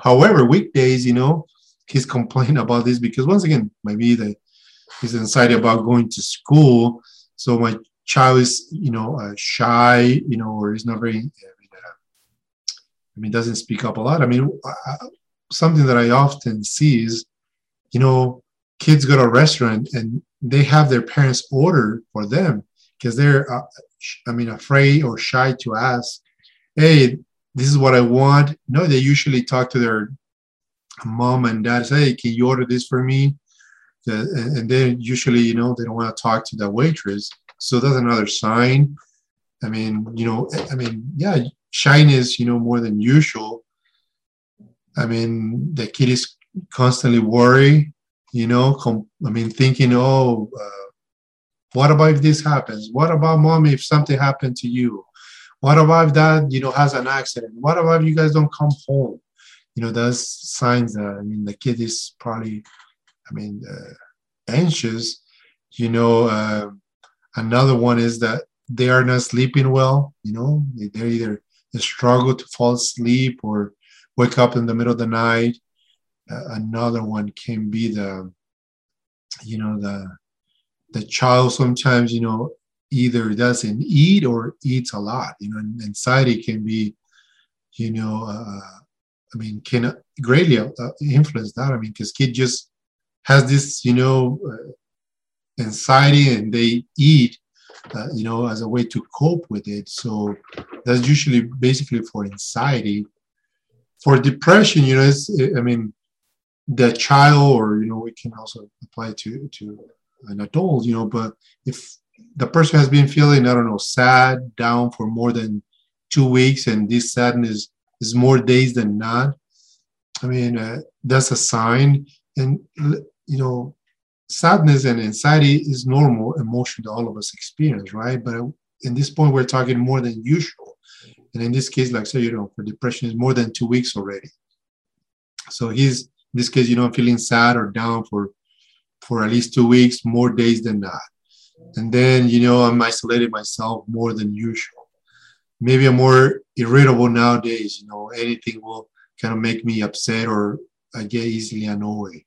However, weekdays, you know, he's complaining about this because, once again, maybe the, he's anxiety about going to school. So my child is, you know, uh, shy, you know, or he's not very, I mean, uh, I mean, doesn't speak up a lot. I mean, I, something that I often see is, you know, kids go to a restaurant and they have their parents order for them because they're, uh, I mean, afraid or shy to ask, hey, this is what I want. No, they usually talk to their mom and dad, say, hey, can you order this for me? And then usually, you know, they don't want to talk to the waitress. So that's another sign. I mean, you know, I mean, yeah, shyness, you know, more than usual. I mean, the kid is constantly worried, you know, com- I mean, thinking, oh, uh, what about if this happens? What about mom if something happened to you? What about if dad, you know, has an accident? What about if you guys don't come home? You know, that's signs that, I mean, the kid is probably, I mean, uh, anxious, you know. Uh, another one is that they are not sleeping well, you know. They're either they struggle to fall asleep or wake up in the middle of the night. Uh, another one can be the, you know, the the child sometimes, you know, either doesn't eat or eats a lot, you know, and anxiety can be, you know, uh, I mean, can greatly influence that. I mean, because kid just has this, you know, uh, anxiety, and they eat, uh, you know, as a way to cope with it. So that's usually basically for anxiety. For depression, you know, it's, I mean, the child, or, you know, we can also apply to, to an adult, you know, but if the person has been feeling, I don't know, sad, down for more than two weeks, and this sadness is more days than not, I mean, uh, that's a sign. And, you know, sadness and anxiety is normal emotion that all of us experience, right? But at this point, we're talking more than usual. And in this case, like I said, you know, for depression is more than two weeks already. So he's, in this case, you know, I'm feeling sad or down for, for at least two weeks, more days than not. And then, you know, I'm isolating myself more than usual. Maybe I'm more irritable nowadays, you know, anything will kind of make me upset or I get easily annoyed.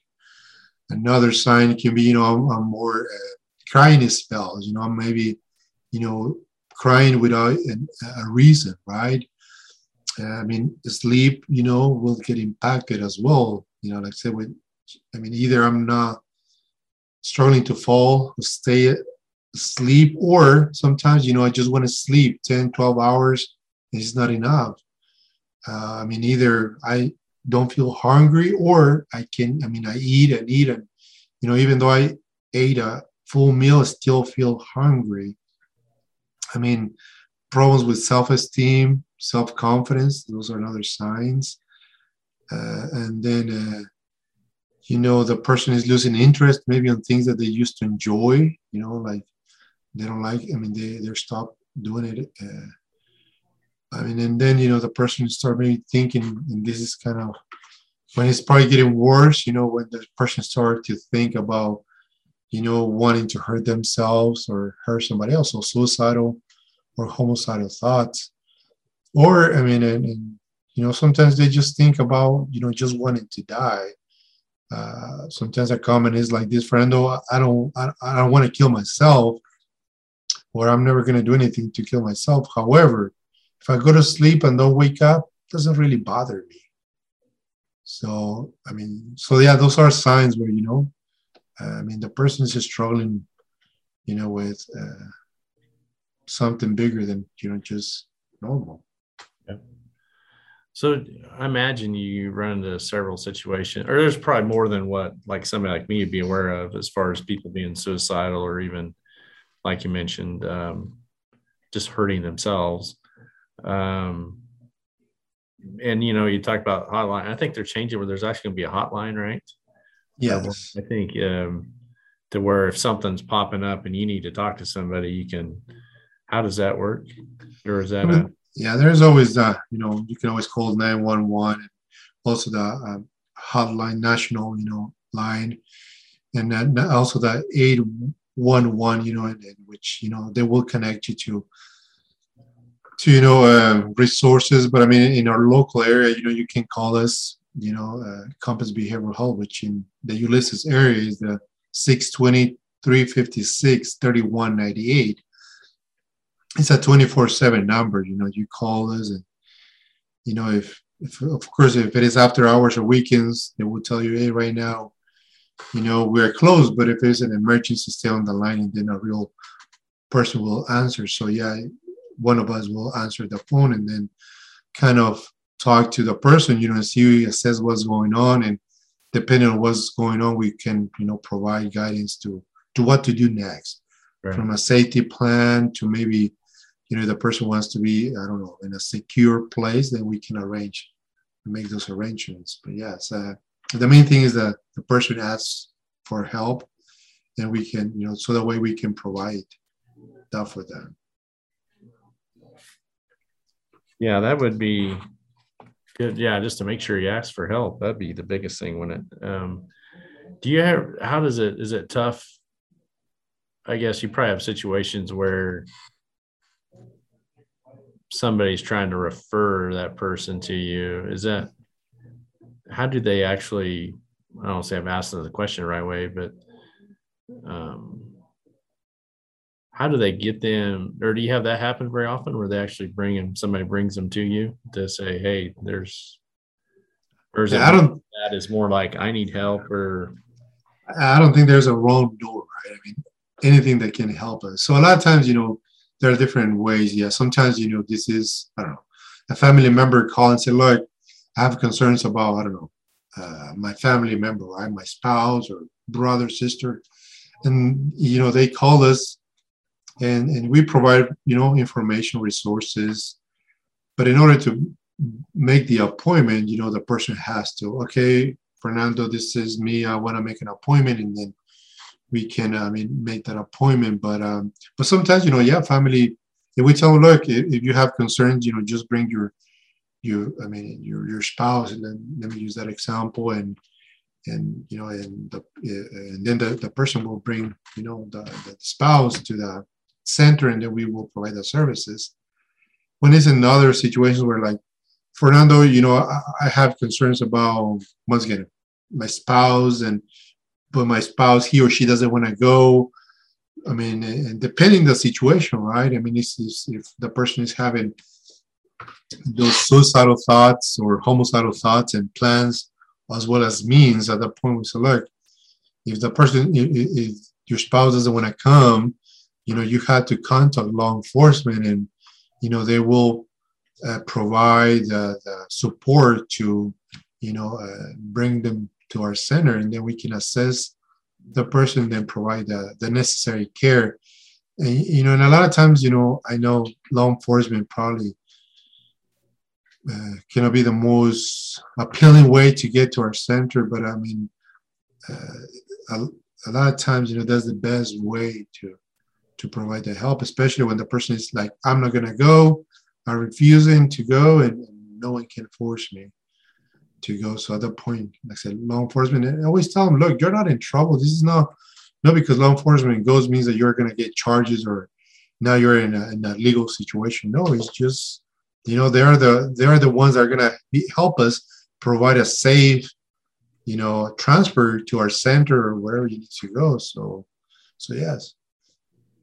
Another sign can be, you know, I'm, I'm more uh, crying spells, you know, maybe, you know, crying without a, a reason, right? Uh, I mean, sleep, you know, will get impacted as well. You know, like I said, with, I mean, either I'm not struggling to fall, stay asleep, or sometimes, you know, I just want to sleep ten, twelve hours, and it's not enough. Uh, I mean, either I don't feel hungry, or I can, I mean, I eat and eat and, you know, even though I ate a full meal, I still feel hungry. I mean, problems with self-esteem, self-confidence, those are another signs. Uh, and then, uh, you know, the person is losing interest maybe on things that they used to enjoy, you know, like they don't like, I mean, they, they're stopped doing it. Uh, I mean, and then, you know, the person starts maybe thinking, and this is kind of when it's probably getting worse, you know, when the person starts to think about, you know, wanting to hurt themselves or hurt somebody else, or suicidal or homicidal thoughts. Or, I mean, and, and you know, sometimes they just think about, you know, just wanting to die. Uh, sometimes a comment is like this, Fernando, I don't, I, I don't want to kill myself, or I'm never going to do anything to kill myself. However, if I go to sleep and don't wake up, it doesn't really bother me. So, I mean, so yeah, those are signs where, you know, uh, I mean, the person is just struggling, you know, with uh, something bigger than, you know, just normal. Yeah. So I imagine you run into several situations, or there's probably more than what, like somebody like me would be aware of, as far as people being suicidal, or even, like you mentioned, um, just hurting themselves. Um, and, you know, you talk about hotline. I think they're changing where there's actually going to be a hotline, right? Yes. I think um, to where if something's popping up and you need to talk to somebody, you can, how does that work? Or is that? I mean, a- yeah, there's always that, you know, you can always call nine one one, and also the uh, hotline, national, you know, line. And then also the eight one one, you know, in, in which, you know, they will connect you to, to, you know, uh, resources. But I mean, in our local area, you know, you can call us, you know, uh, Compass Behavioral Health, which in the Ulysses area is the six two zero, three five six, three one nine eight. It's a twenty-four seven number, you know, you call us, and, you know, if, if, of course, if it is after hours or weekends, they will tell you, hey, right now, you know, we're closed, but if there's an emergency, stay on the line, and then a real person will answer. So yeah, one of us will answer the phone and then kind of talk to the person, you know, and see, assess what's going on, and depending on what's going on, we can, you know, provide guidance to, to what to do next. Right. From a safety plan to maybe, you know, the person wants to be, I don't know, in a secure place, then we can arrange, make those arrangements. But yes, uh, the main thing is that the person asks for help, and we can, you know, so that way we can provide that for them. Yeah, that would be good. Yeah, just to make sure you ask for help. That'd be the biggest thing, wouldn't it? Um, do you have, how does it, is it tough? I guess you probably have situations where somebody's trying to refer that person to you. Is that, how do they actually, I don't say I'm asking the question the right way, but um, how do they get them, or do you have that happen very often where they actually bring them, somebody brings them to you to say, hey, there's, or is yeah, I don't, that is more like I need help, or? I don't think there's a wrong door, right? I mean, anything that can help us. So a lot of times, you know, there are different ways. Yeah, sometimes, you know, this is, I don't know, a family member call and say, look, I have concerns about, I don't know, uh, my family member, right? My spouse or brother, sister. And, you know, they call us and, and we provide, you know, information, resources. But in order to make the appointment, you know, the person has to, okay, Fernando, this is me. I want to make an appointment. And then we can, I mean, make that appointment. But um, but sometimes, you know, yeah, family, if we tell them, look, if, if you have concerns, you know, just bring your, your I mean, your your spouse, and then let me use that example, and, and you know, and, the, and then the, the person will bring, you know, the, the spouse to the center, and then we will provide the services. When it's another situation where, like, Fernando, you know, I, I have concerns about, once again, my spouse, and but my spouse, he or she doesn't want to go. I mean, and depending on the situation, right? I mean, it's, it's, if the person is having those suicidal thoughts or homicidal thoughts and plans, as well as means, at that point we say, look, if the person, if, if your spouse doesn't want to come, you know, you have to contact law enforcement, and, you know, they will uh, provide uh, the support to, you know, uh, bring them to our center, and then we can assess the person, then provide the, the necessary care. And, you know, and a lot of times, you know, I know law enforcement probably uh, cannot be the most appealing way to get to our center, but I mean, uh, a, a lot of times, you know, that's the best way to, to provide the help, especially when the person is like, I'm not going to go, I'm refusing to go, and no one can force me to go. So at that point, like I said, law enforcement, and I always tell them, look, you're not in trouble. This is not, not because law enforcement goes means that you're going to get charges, or now you're in a, in a legal situation. No, it's just, you know, they're the, they're the ones that are going to be, help us provide a safe, you know, transfer to our center or wherever you need to go. So, so yes.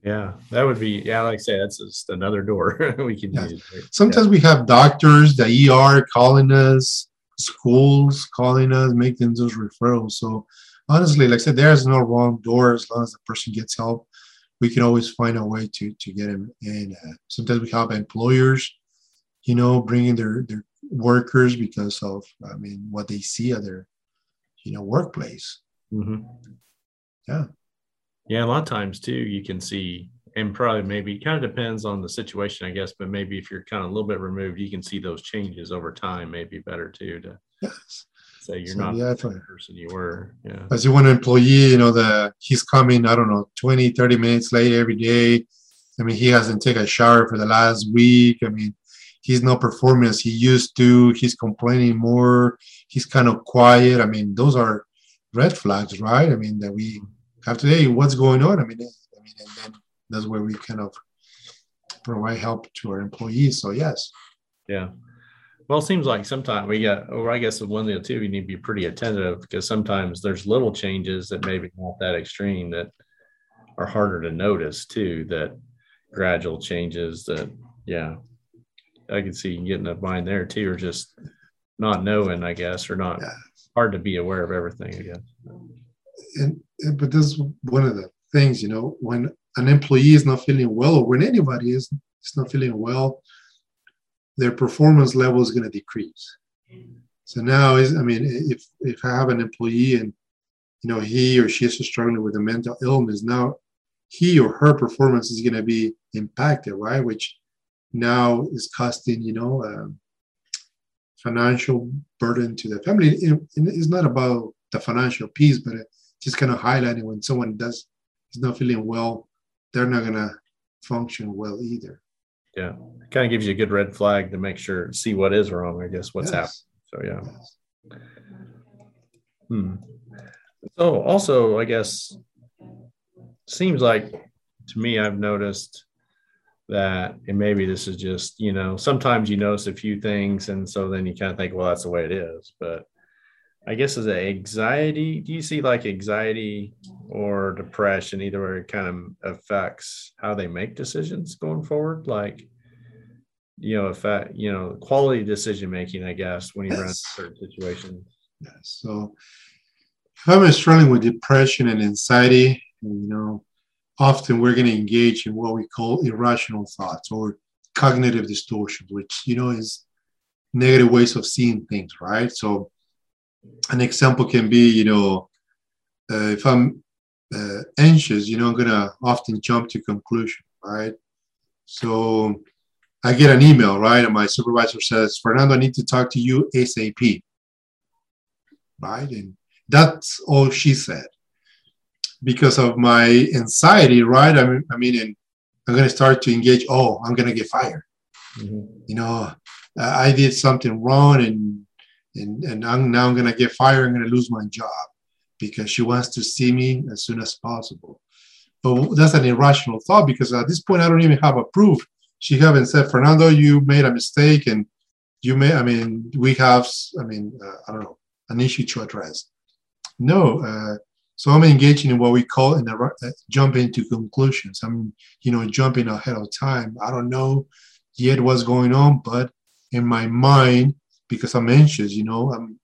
Yeah, that would be, yeah, like I say, that's just another door we can yes. use. Right? Sometimes yeah. we have doctors, the E R calling us, schools calling us, making those referrals. So honestly, like I said, there's no wrong door. As long as the person gets help, we can always find a way to to get them in. Uh, sometimes we help employers, you know, bringing their their workers because of, I mean, what they see at their, you know, workplace. Mm-hmm. Yeah. Yeah, a lot of times too, you can see, and probably maybe kind of depends on the situation, I guess, but maybe if you're kind of a little bit removed, you can see those changes over time, maybe better too, to yes. say you're so, not yeah, the like, person you were. Yeah. As you want an employee, you know, the, he's coming, I don't know, twenty, thirty minutes late every day. I mean, he hasn't taken a shower for the last week. I mean, he's not performing as he used to. He's complaining more. He's kind of quiet. I mean, those are red flags, right? I mean, that we have today, what's going on? I mean, I mean, and then that's where we kind of provide help to our employees. So yes. Yeah. Well, it seems like sometimes we got, or I guess one thing too, you need to be pretty attentive because sometimes there's little changes that maybe not that extreme that are harder to notice too, that gradual changes that, yeah, I can see getting a bind there too, or just not knowing, I guess, or not yeah. hard to be aware of everything, I guess. and, and but this is one of the things, you know, when an employee is not feeling well, or when anybody is, is not feeling well, their performance level is going to decrease. Mm. So now, is I mean, if if I have an employee and, you know, he or she is struggling with a mental illness, now he or her performance is going to be impacted, right? Which now is costing, you know, um, financial burden to the family. It, it's not about the financial piece, but it's just kind of highlighting when someone does is not feeling well, they're not going to function well either. Yeah. It kind of gives you a good red flag to make sure, see what is wrong, I guess, what's yes. happening. So, yeah. Yes. Hmm. So also, I guess, seems like to me, I've noticed that, and maybe this is just, you know, sometimes you notice a few things and so then you kind of think, well, that's the way it is. But I guess as an anxiety, do you see like anxiety or depression, either way, it kind of affects how they make decisions going forward? Like, you know, affect, you know, quality decision-making, I guess, when you're yes. in certain situations. Yes. So if I'm struggling with depression and anxiety, you know, often we're going to engage in what we call irrational thoughts or cognitive distortion, which, you know, is negative ways of seeing things, right? So an example can be, you know, uh, if I'm uh, anxious, you know, I'm going to often jump to conclusion, right? So I get an email, right? And my supervisor says, Fernando, I need to talk to you ASAP, right? And that's all she said. Because of my anxiety, right? I mean, I mean and I'm going to start to engage, oh, I'm going to get fired. Mm-hmm. You know, I did something wrong and And, and I'm, now I'm going to get fired. I'm going to lose my job because she wants to see me as soon as possible. But that's an irrational thought because at this point, I don't even have a proof. She haven't said, Fernando, you made a mistake and you may, I mean, we have, I mean, uh, I don't know, an issue to address. No. Uh, so I'm engaging in what we call in the, uh, jump into conclusions. I'm, you know, jumping ahead of time. I don't know yet what's going on, but in my mind, because I'm anxious, you know, I'm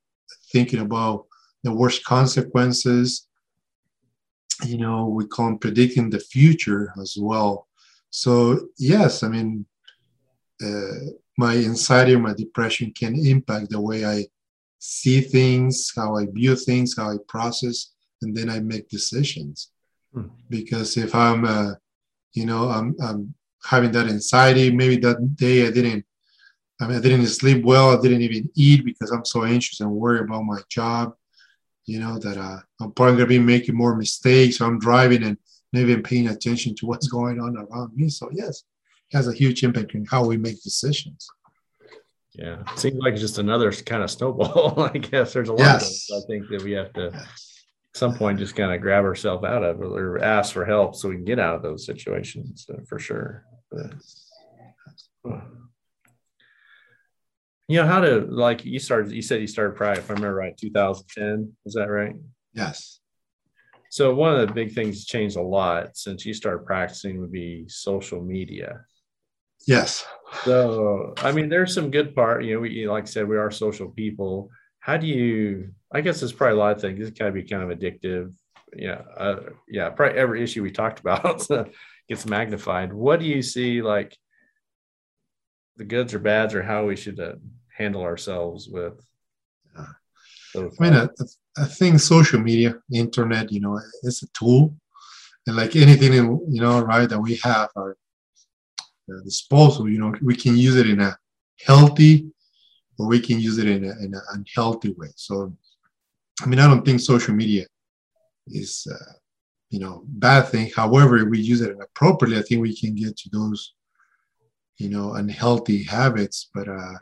thinking about the worst consequences. You know, we call them predicting the future as well. So, yes, I mean, uh, my anxiety or my depression can impact the way I see things, how I view things, how I process, and then I make decisions. Hmm. Because if I'm, uh, you know, I'm, I'm having that anxiety, maybe that day I didn't I mean, I didn't sleep well. I didn't even eat because I'm so anxious and worried about my job, you know, that uh, I'm probably going to be making more mistakes. I'm driving and not even paying attention to what's going on around me. So, yes, it has a huge impact on how we make decisions. Yeah. It seems like just another kind of snowball, I guess. There's a lot yes. of those, I think, that we have to, yes. at some point, just kind of grab ourselves out of or ask for help so we can get out of those situations, uh, for sure. But, uh, you know, how to, like, you started, you said you started probably, if I remember right, two thousand ten, is that right? Yes. So one of the big things that's changed a lot since you started practicing would be social media. Yes. So, I mean, there's some good part, you know, we, like I said, we are social people. How do you, I guess there's probably a lot of things, this can be kind of addictive. Yeah. Uh, yeah. Probably every issue we talked about gets magnified. What do you see, like, the goods or bads or how we should uh, handle ourselves with. Yeah. I mean, I, I think social media, internet, you know, it's a tool. And like anything, you know, right, that we have our uh, disposal, you know, we can use it in a healthy or we can use it in, a, in an unhealthy way. So, I mean, I don't think social media is, uh, you know, bad thing. However, if we use it appropriately, I think we can get to those, you know, unhealthy habits. But, uh,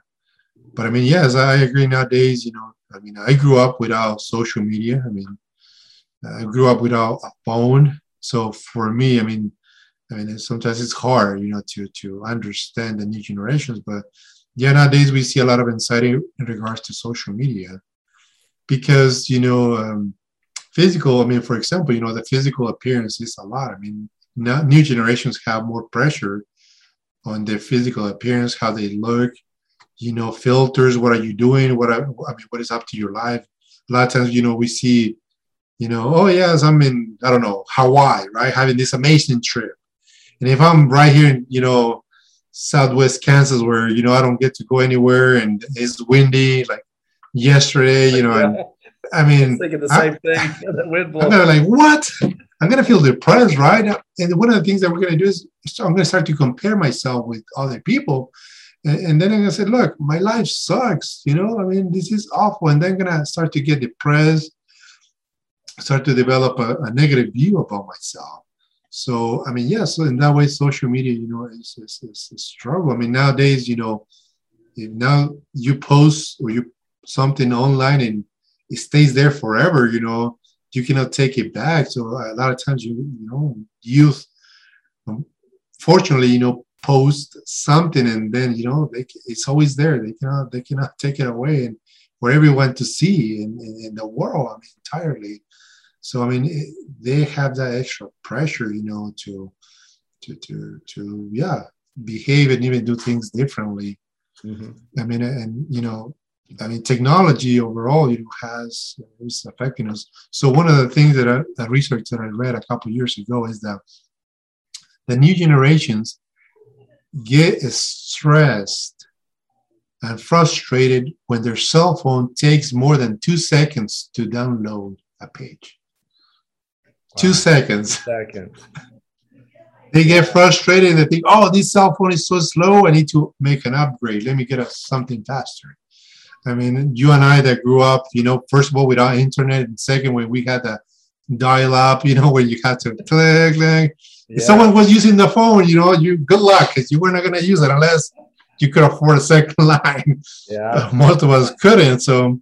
but I mean, yes, I agree nowadays, you know, I mean, I grew up without social media. I mean, I grew up without a phone. So for me, I mean, I mean, sometimes it's hard, you know, to, to understand the new generations, but yeah, nowadays we see a lot of anxiety in regards to social media because, you know, um, physical, I mean, for example, you know, the physical appearance is a lot. I mean, now new generations have more pressure on their physical appearance, how they look, you know, filters. What are you doing? What are, I mean, what is up to your life? A lot of times, you know, we see you know, oh, yes, I'm in, I don't know, Hawaii, right, having this amazing trip. And if I'm right here in, you know, Southwest Kansas, where, you know, I don't get to go anywhere and it's windy, like yesterday, you know, and I mean, thinking the same I, thing. That wind blows. I'm gonna like, what? I'm gonna feel depressed, right? And one of the things that we're gonna do is I'm gonna start to compare myself with other people, and, and then I'm gonna say, look, my life sucks. You know, I mean, this is awful, and then I'm gonna start to get depressed, start to develop a, a negative view about myself. So I mean, yeah. So in that way, social media, you know, is is a struggle. I mean, nowadays, you know, if now you post or you something online and it stays there forever, you know, you cannot take it back. So a lot of times, you, you know, youth, fortunately, you know, post something and then, you know, they, it's always there. They cannot, they cannot take it away and for everyone to see in, in, in the world, I mean, entirely. So, I mean, it, they have that extra pressure, you know, to, to, to, to, yeah, behave and even do things differently. Mm-hmm. I mean, and, you know, I mean, technology overall, you know, has is affecting us. So one of the things that I, the research that I read a couple of years ago is that the new generations get stressed and frustrated when their cell phone takes more than two seconds to download a page. Wow. Two seconds. Seconds. They get frustrated and they think, oh, this cell phone is so slow. I need to make an upgrade. Let me get a, something faster. I mean, you and I that grew up, you know, first of all, without internet, and second, when we had the dial-up, you know, where you had to click, click. Yeah. If someone was using the phone, you know, you good luck, because you were not going to use it unless you could afford a second line. Yeah. Most of us couldn't. So,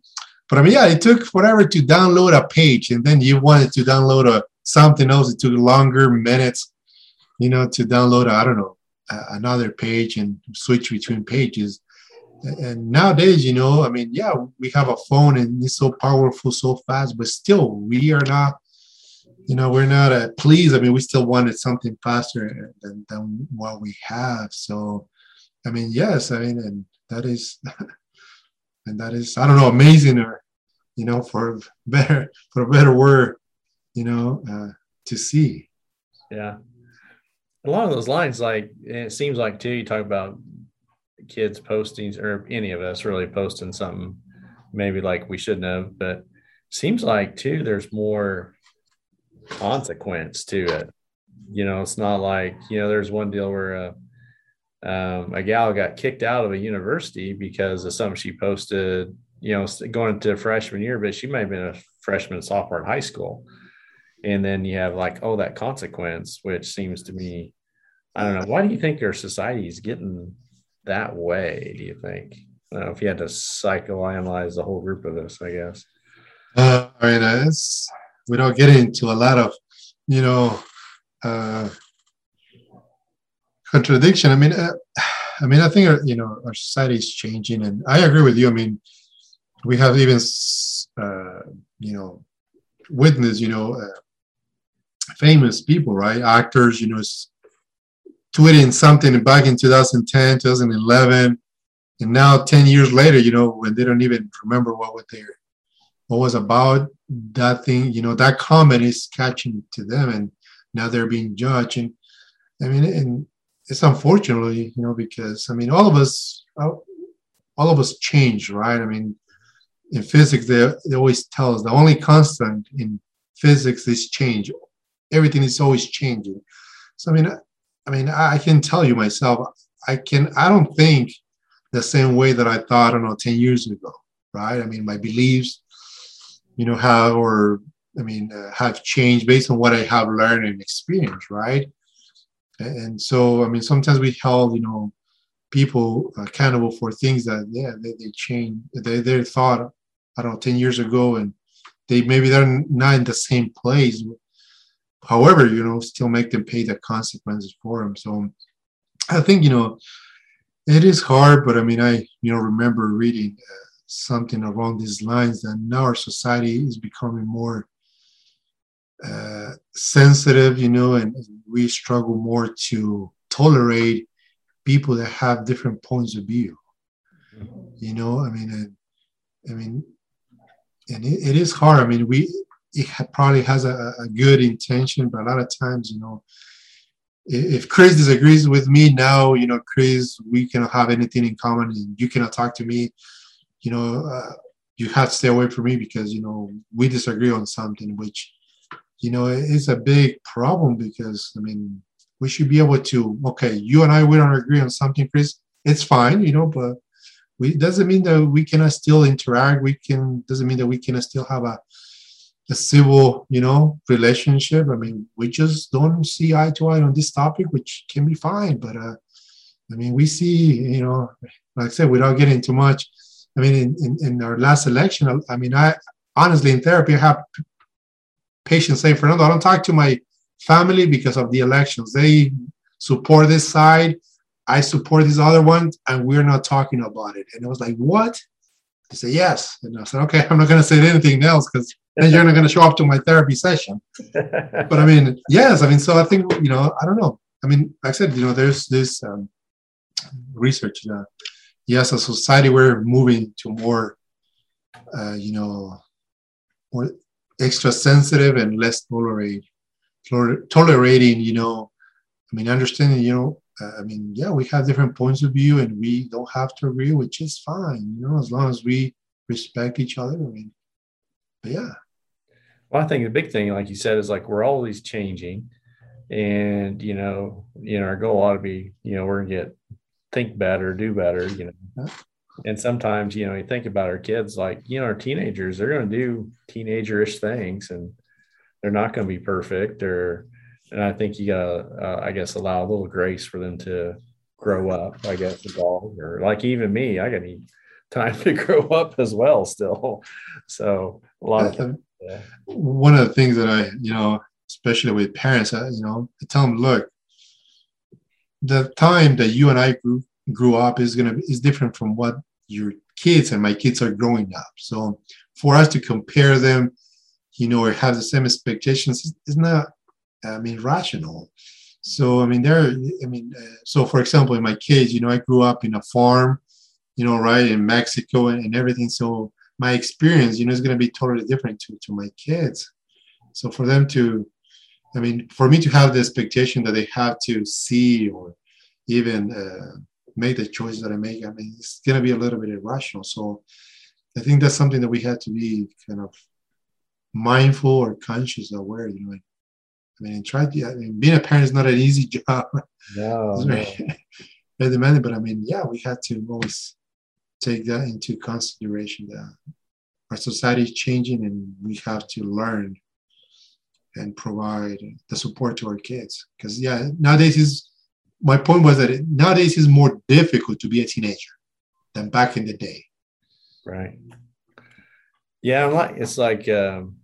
but I mean, yeah, it took forever to download a page, and then you wanted to download a, something else. It took longer minutes, you know, to download, I don't know, a, another page and switch between pages. And nowadays, you know, I mean, yeah, we have a phone and it's so powerful, so fast, but still we are not, you know, we're not uh, pleased. I mean, we still wanted something faster than, than what we have. So, I mean, yes, I mean, and that is, and that is, I don't know, amazing or, you know, for better, for a better word, you know, uh, to see. Yeah. Along those lines, like, it seems like too, you talk about kids posting, or any of us really posting something maybe like we shouldn't have, but seems like too there's more consequence to it. You know, it's not like, you know, there's one deal where a, um, a gal got kicked out of a university because of something she posted, you know, going into freshman year, but she may have been a freshman, sophomore in high school. And then you have like, oh, that consequence, which seems to me, I don't know, why do you think our society is getting that way, do you think? Uh, if you had to psychoanalyze the whole group of this, I guess. Uh, I mean, uh, it's, we don't get into a lot of, you know, uh, contradiction. I mean, uh, I mean, I think, our, you know, our society is changing, and I agree with you. I mean, we have even, uh, you know, witnessed, you know, uh, famous people, right? Actors, you know, tweeting something back in two thousand ten, two thousand eleven, and now ten years later, you know, when they don't even remember what was there, what was about that thing, you know, that comment is catching to them, and now they're being judged. And I mean, and it's unfortunately, you know, because I mean, all of us, all of us change, right? I mean, in physics, they, they always tell us the only constant in physics is change. Everything is always changing. So I mean, I mean, I can tell you myself, I can, I don't think the same way that I thought, I don't know, ten years ago, right? I mean, my beliefs, you know, have, or, I mean, uh, have changed based on what I have learned and experienced, right? And so, I mean, sometimes we held, you know, people accountable for things that, yeah, they, they changed, they, they thought, I don't know, ten years ago, and they, maybe they're not in the same place. However, you know, still make them pay the consequences for them. So I think, you know, it is hard, but I mean, I, you know, remember reading uh, something along these lines that now our society is becoming more uh, sensitive, you know, and we struggle more to tolerate people that have different points of view. You know, I mean, and, I mean, and it, it is hard. I mean, we, it probably has a, a good intention, but a lot of times, you know, if Chris disagrees with me now, you know, Chris, we cannot have anything in common, and you cannot talk to me, you know, uh, you have to stay away from me because, you know, we disagree on something, which, you know, it's a big problem because, I mean, we should be able to, okay, you and I, we don't agree on something, Chris, it's fine, you know, but we doesn't mean that we cannot still interact. We can, doesn't mean that we cannot still have a, a civil, you know, relationship. I mean, we just don't see eye to eye on this topic, which can be fine. But, uh, I mean, we see, you know, like I said, without getting too much, I mean, in, in, in our last election, I mean, I honestly, in therapy, I have patients say, Fernando, I don't talk to my family because of the elections. They support this side. I support this other one, and we're not talking about it. And I was like, what? They said, yes. And I said, okay, I'm not going to say anything else because then you're not going to show up to my therapy session. But I mean, yes. I mean, so I think, you know, I don't know. I mean, like I said, you know, there's this um, research that, yes, as a society, we're moving to more, uh, you know, more extra sensitive and less tolerate, toler- tolerating, you know, I mean, understanding, you know, I mean, yeah, we have different points of view and we don't have to agree, which is fine, you know, as long as we respect each other. I mean, but yeah. Well, I think the big thing, like you said, is like we're always changing, and, you know, you know, our goal ought to be, you know, we're going to get think better, do better, you know. And sometimes, you know, you think about our kids, like, you know, our teenagers, they're going to do teenager-ish things, and they're not going to be perfect, or, and I think you gotta, uh, I guess, allow a little grace for them to grow up, I guess, evolve, or like even me, I gotta need time to grow up as well still. So a lot of things, yeah. One of the things that I, you know, especially with parents, I, you know, I tell them, look, the time that you and I grew, grew up is gonna is different from what your kids and my kids are growing up. So for us to compare them, you know, or have the same expectations is not, I mean, rational. So, I mean, there, I mean, uh, so for example, in my case, you know, I grew up in a farm, you know, right, in Mexico and, and everything. So my experience, you know, is going to be totally different to, to my kids. So for them to, I mean, for me to have the expectation that they have to see or even uh, make the choice that I make, I mean, it's going to be a little bit irrational. So I think that's something that we have to be kind of mindful or conscious, aware, you know, like, I mean, try to, I mean, being a parent is not an easy job. No, it's very, no. Very demanding, but I mean, yeah, we have to always take that into consideration that our society is changing and we have to learn and provide the support to our kids. Because, yeah, nowadays is, my point was that it, nowadays is more difficult to be a teenager than back in the day. Right. Yeah, I'm like, it's like, um,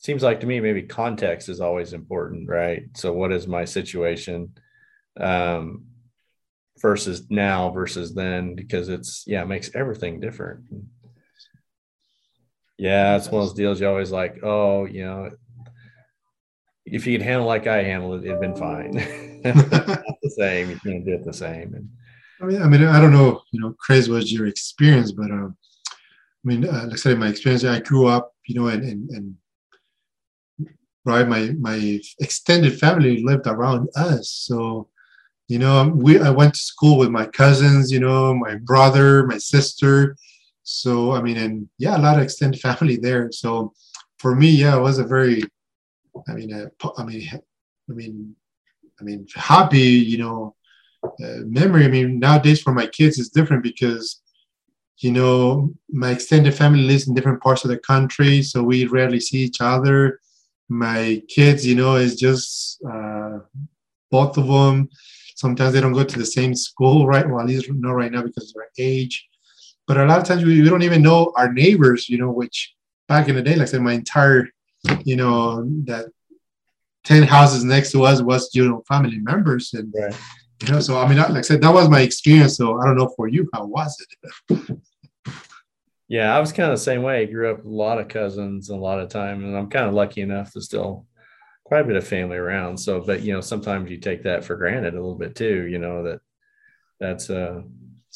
seems like to me, maybe context is always important, right? So what is my situation um, versus now versus then? Because it's, yeah, it makes everything different. Yeah, it's one of those deals you always like, oh, you know, if you could handle like I handled it, it'd been fine. Not the same, you can't do it the same. And, I mean, I mean, I don't know, you know, Chris, what's your experience, but um, I mean, uh, like I said, my experience, I grew up, you know, and, and, and right, my my extended family lived around us, so you know, we I went to school with my cousins, you know, my brother, my sister. So I mean, and yeah, a lot of extended family there. So for me, yeah, it was a very, I mean, a, I mean, I mean, I mean, happy, you know, uh, memory. I mean, nowadays for my kids it's different because, you know, my extended family lives in different parts of the country, so we rarely see each other. My kids, you know, it's just uh, both of them. Sometimes they don't go to the same school, right? Well, at least not right now because of their age. But a lot of times we, we don't even know our neighbors, you know, which back in the day, like I said, my entire, you know, that ten houses next to us was, you know, family members. And, right. You know, so, I mean, like I said, that was my experience. So I don't know for you, how was it? Yeah, I was kind of the same way. I grew up with a lot of cousins a lot of time, and I'm kind of lucky enough to still quite a bit of family around. So, but, you know, sometimes you take that for granted a little bit too, you know, that that's uh,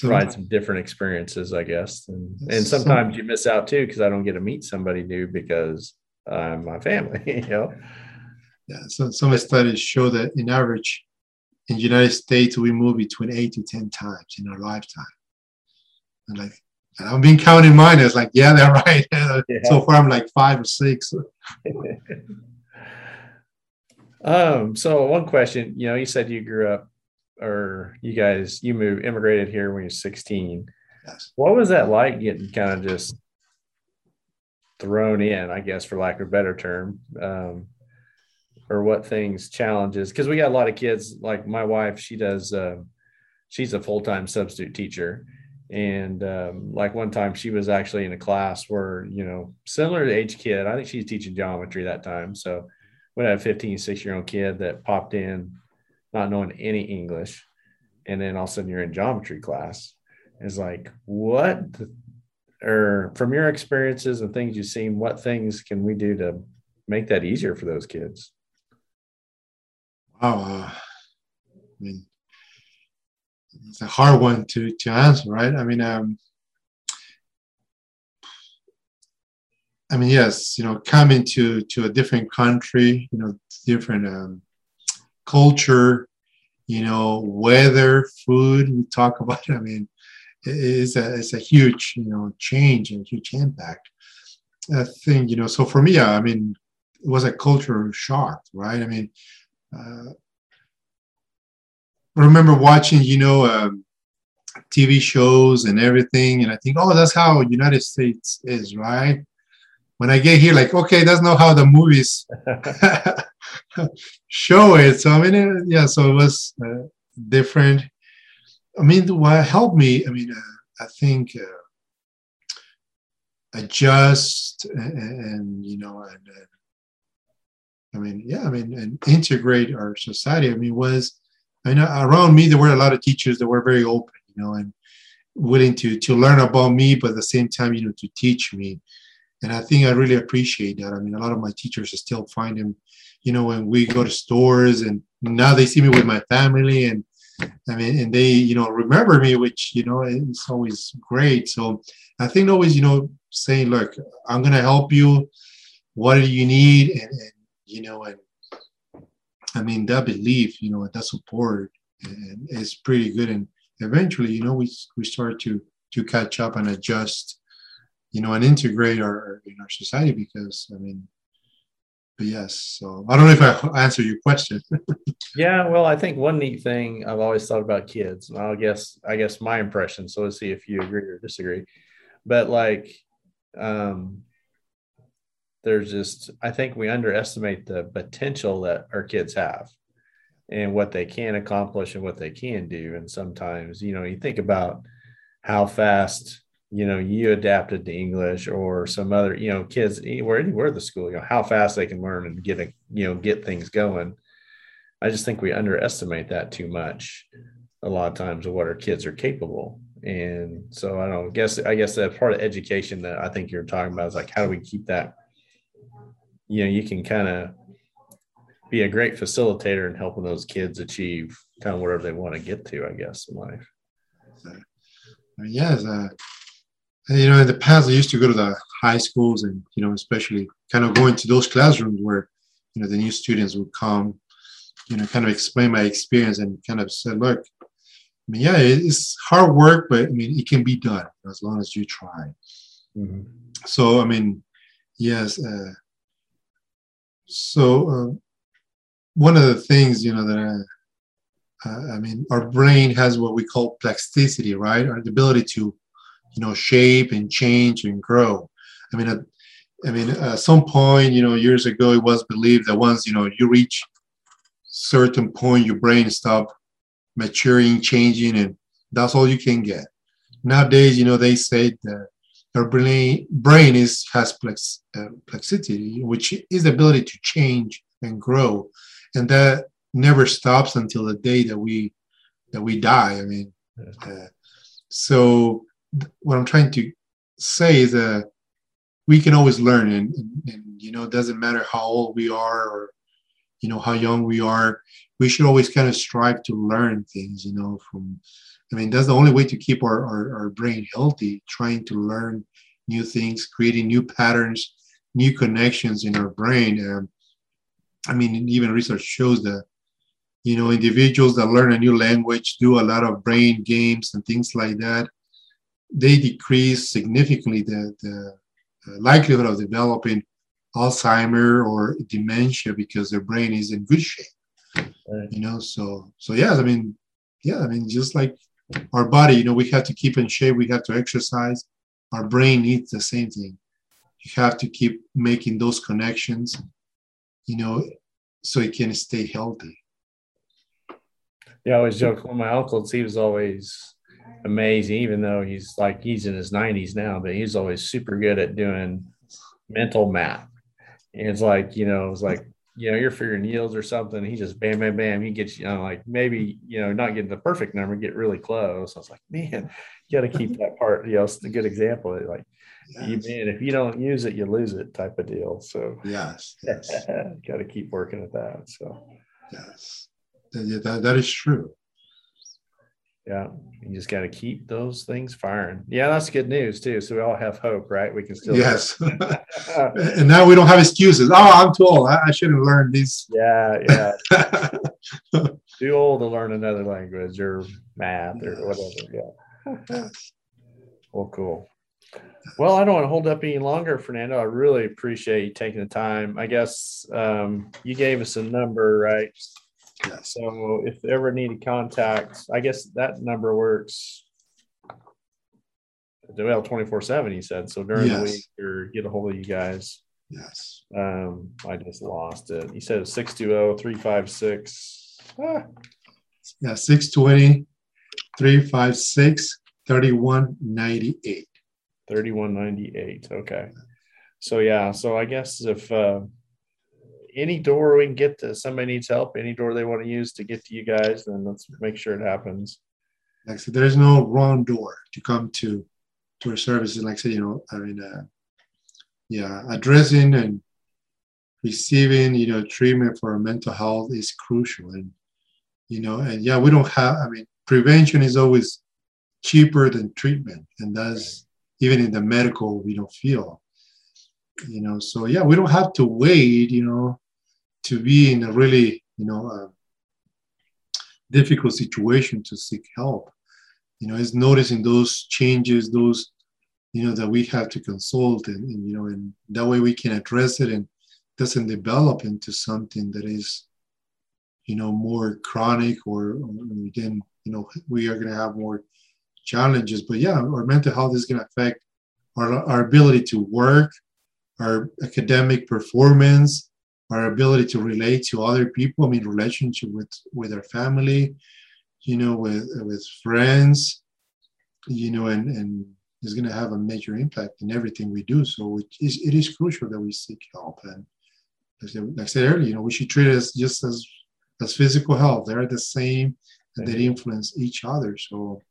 provides some different experiences, I guess. And, and sometimes you miss out too, because I don't get to meet somebody new because uh, my family, you know. Yeah, so some studies show that in average, in the United States, we move between eight to ten times in our lifetime. And like, and I've been counting mine. It's like, yeah, they're right. Yeah. So far, I'm like five or six. um. So one question, you know, you said you grew up, or you guys, you moved, immigrated here when you were sixteen. Yes. What was that like, getting kind of just thrown in, I guess, for lack of a better term, um, or what things, challenges? Because we got a lot of kids. Like my wife, she does, uh, she's a full-time substitute teacher. And um, like one time she was actually in a class where, you know, similar to each kid, I think she's teaching geometry that time. So we had a fifteen, sixteen year old kid that popped in not knowing any English. And then all of a sudden you're in geometry class. It's like, what, the, or from your experiences and things you've seen, what things can we do to make that easier for those kids? Wow. Uh, I mean, it's a hard one to, to answer, right? I mean, um, I mean, yes, you know, coming to, to a different country, you know, different um, culture, you know, weather, food, we talk about it. I mean, it's a, it's a huge, you know, change and huge impact. I think, you know, so for me, I mean, it was a cultural shock, right? I mean, uh, I remember watching, you know, um, T V shows and everything, and I think, oh, that's how United States is, right? When I get here, like, okay, that's not how the movies show it. So, I mean, it, yeah, so it was uh, different. I mean, what helped me, I mean, uh, I think uh, adjust and, and, you know, and, and, I mean, yeah, I mean, and integrate our society. I mean, was, I know around me, there were a lot of teachers that were very open, you know, and willing to, to learn about me, but at the same time, you know, to teach me. And I think I really appreciate that. I mean, a lot of my teachers, I still find them, you know, when we go to stores, and now they see me with my family, and I mean, and they, you know, remember me, which, you know, it's always great. So I think always, you know, saying, look, I'm going to help you. What do you need? And, and you know, and I mean, that belief, you know, that support is pretty good. And eventually, you know, we we start to to catch up and adjust, you know, and integrate our in our society, because, I mean, but yes. So I don't know if I answered your question. Yeah, well, I think one neat thing I've always thought about kids, and I guess I guess my impression, so let's see if you agree or disagree. But like, um, there's just, I think we underestimate the potential that our kids have and what they can accomplish and what they can do. And sometimes, you know, you think about how fast, you know, you adapted to English or some other, you know, kids anywhere, anywhere at the school, you know, how fast they can learn and get, a, you know, get things going. I just think we underestimate that too much a lot of times of what our kids are capable. And so I don't guess, I guess that part of education that I think you're talking about is like, how do we keep that, you know, you can kind of be a great facilitator in helping those kids achieve kind of whatever they want to get to, I guess, in life. Yes. Uh, you know, in the past, I used to go to the high schools and, you know, especially kind of going to those classrooms where, you know, the new students would come, you know, kind of explain my experience and kind of said, look, I mean, yeah, it's hard work, but I mean, it can be done as long as you try. Mm-hmm. So, I mean, yes, uh, So uh, one of the things, you know, that I, uh, I mean, our brain has what we call plasticity, right? Our ability to, you know, shape and change and grow. I mean, at, I mean, at some point, you know, years ago, it was believed that once, you know, you reach certain point, your brain stops maturing, changing, and that's all you can get. Nowadays, you know, they say that our brain, brain is, has plex, uh, plexity, which is the ability to change and grow. And that never stops until the day that we that we die. I mean, uh, so th- what I'm trying to say is that we can always learn. And, and, and, you know, it doesn't matter how old we are or, you know, how young we are. We should always kind of strive to learn things, you know, from... I mean, that's the only way to keep our, our, our brain healthy, trying to learn new things, creating new patterns, new connections in our brain. Um, I mean, even research shows that, you know, individuals that learn a new language, do a lot of brain games and things like that, they decrease significantly the, the likelihood of developing Alzheimer or dementia because their brain is in good shape, right. you know? So, so yeah, I mean, yeah, I mean, just like our body, you know, we have to keep in shape. We have to exercise. Our brain needs the same thing. You have to keep making those connections, you know, so it can stay healthy. Yeah, I always joke, one of my uncles, he was always amazing, even though he's like, he's in his nineties now, but he's always super good at doing mental math. And it's like, you know, it was like, you know, you're figuring yields or something. He just bam, bam, bam. He gets, you know, like maybe, you know, not getting the perfect number, get really close. I was like, man, you got to keep that part. You know, it's a good example. Like, yes. you, man, if you don't use it, you lose it type of deal. So, yes, yes. got to keep working at that. So, yes, that, that, that is true. Yeah. You just got to keep those things firing. Yeah. That's good news too. So we all have hope, right? We can still. Yes. And now we don't have excuses. Oh, I'm too old. I, I should have learned these. Yeah. Yeah. Too old to learn another language or math yes. or whatever. Yeah. Well, cool. Well, I don't want to hold up any longer, Fernando. I really appreciate you taking the time. I guess um, you gave us a number, right? Yes. So if they ever need to contact, I guess that number works well twenty-four seven, you said. So during yes. the week or get a hold of you guys. Yes. Um, I just lost it. You said six two zero, three five six. Ah. Yeah, six two zero, three five six, three one nine eight. thirty-one ninety-eight. Okay. So yeah, so I guess if uh any door we can get to, somebody needs help, any door they want to use to get to you guys, then let's make sure it happens. Like I said, there's no wrong door to come to, to our services. Like I said, you know, I mean, uh, yeah, addressing and receiving, you know, treatment for mental health is crucial. And, you know, and yeah, we don't have, I mean, prevention is always cheaper than treatment. And that's even in the medical, we don't feel, you know, so yeah, we don't have to wait, you know, to be in a really, you know, uh, difficult situation to seek help. You know, it's noticing those changes, those, you know, that we have to consult and, and, you know, and that way we can address it and doesn't develop into something that is, you know, more chronic or, or then, you know, we are going to have more challenges. But yeah, our mental health is going to affect our, our ability to work, our academic performance, our ability to relate to other people. I mean, relationship with, with our family, you know, with, with friends, you know, and, and it's going to have a major impact in everything we do. So it is, it is crucial that we seek help. And like I said earlier, you know, we should treat it as just as, as physical health. They're the same and they influence each other. So,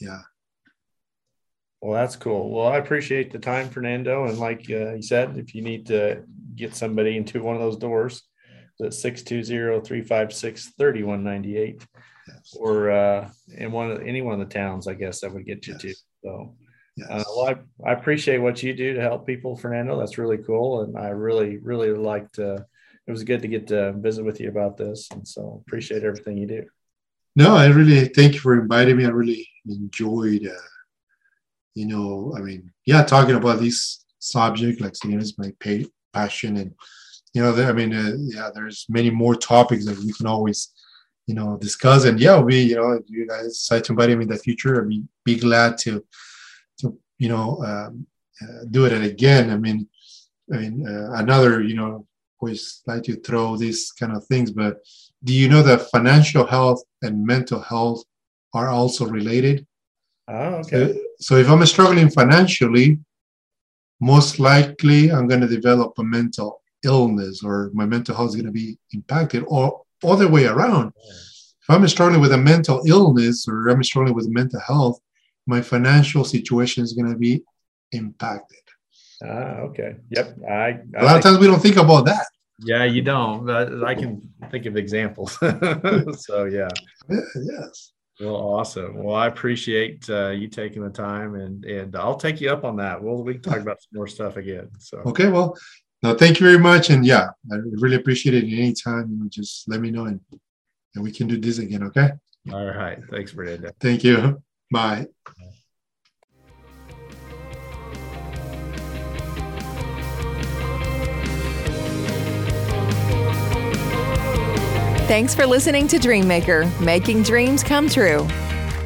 yeah. Well, that's cool. Well, I appreciate the time, Fernando. And like uh, you said, if you need to get somebody into one of those doors, that's six two zero, three five six, three one nine eight yes. or uh, in one of any one of the towns, I guess that would get you yes. to. So yes. uh, well, I, I appreciate what you do to help people, Fernando. That's really cool. And I really, really liked uh, it was good to get to visit with you about this. And so appreciate everything you do. No, I really thank you for inviting me. I really enjoyed uh you know, I mean, yeah, talking about this subject, like, you know, it's my passion. And, you know, I mean, uh, yeah, there's many more topics that we can always, you know, discuss. And yeah, we, you know, if you guys decide to invite me in the future, I mean, be glad to, to you know, um, uh, do it again. I mean, I mean, uh, another, you know, always like to throw these kind of things, but do you know that financial health and mental health are also related? Oh, okay. So, So if I'm struggling financially, most likely I'm going to develop a mental illness or my mental health is going to be impacted, or other way around. If I'm struggling with a mental illness or I'm struggling with mental health, my financial situation is going to be impacted. Ah, okay. Yep. I, I a lot think, of times we don't think about that. Yeah, you don't. But I can think of examples. So, yeah. Yes. Well, awesome. Well, I appreciate uh, you taking the time, and and I'll take you up on that. We'll we can talk about some more stuff again. So okay, well, no, thank you very much, and yeah, I really appreciate it. Anytime, you know, just let me know, and and we can do this again. Okay. All right. Thanks, Fernando. Thank you. Bye. Bye. Thanks for listening to Dreammaker, making dreams come true.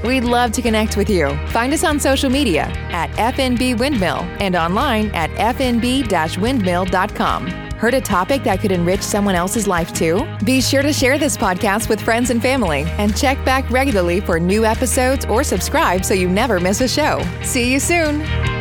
We'd love to connect with you. Find us on social media at F N B Windmill and online at f n b dash windmill dot com. Heard a topic that could enrich someone else's life too? Be sure to share this podcast with friends and family and check back regularly for new episodes or subscribe so you never miss a show. See you soon.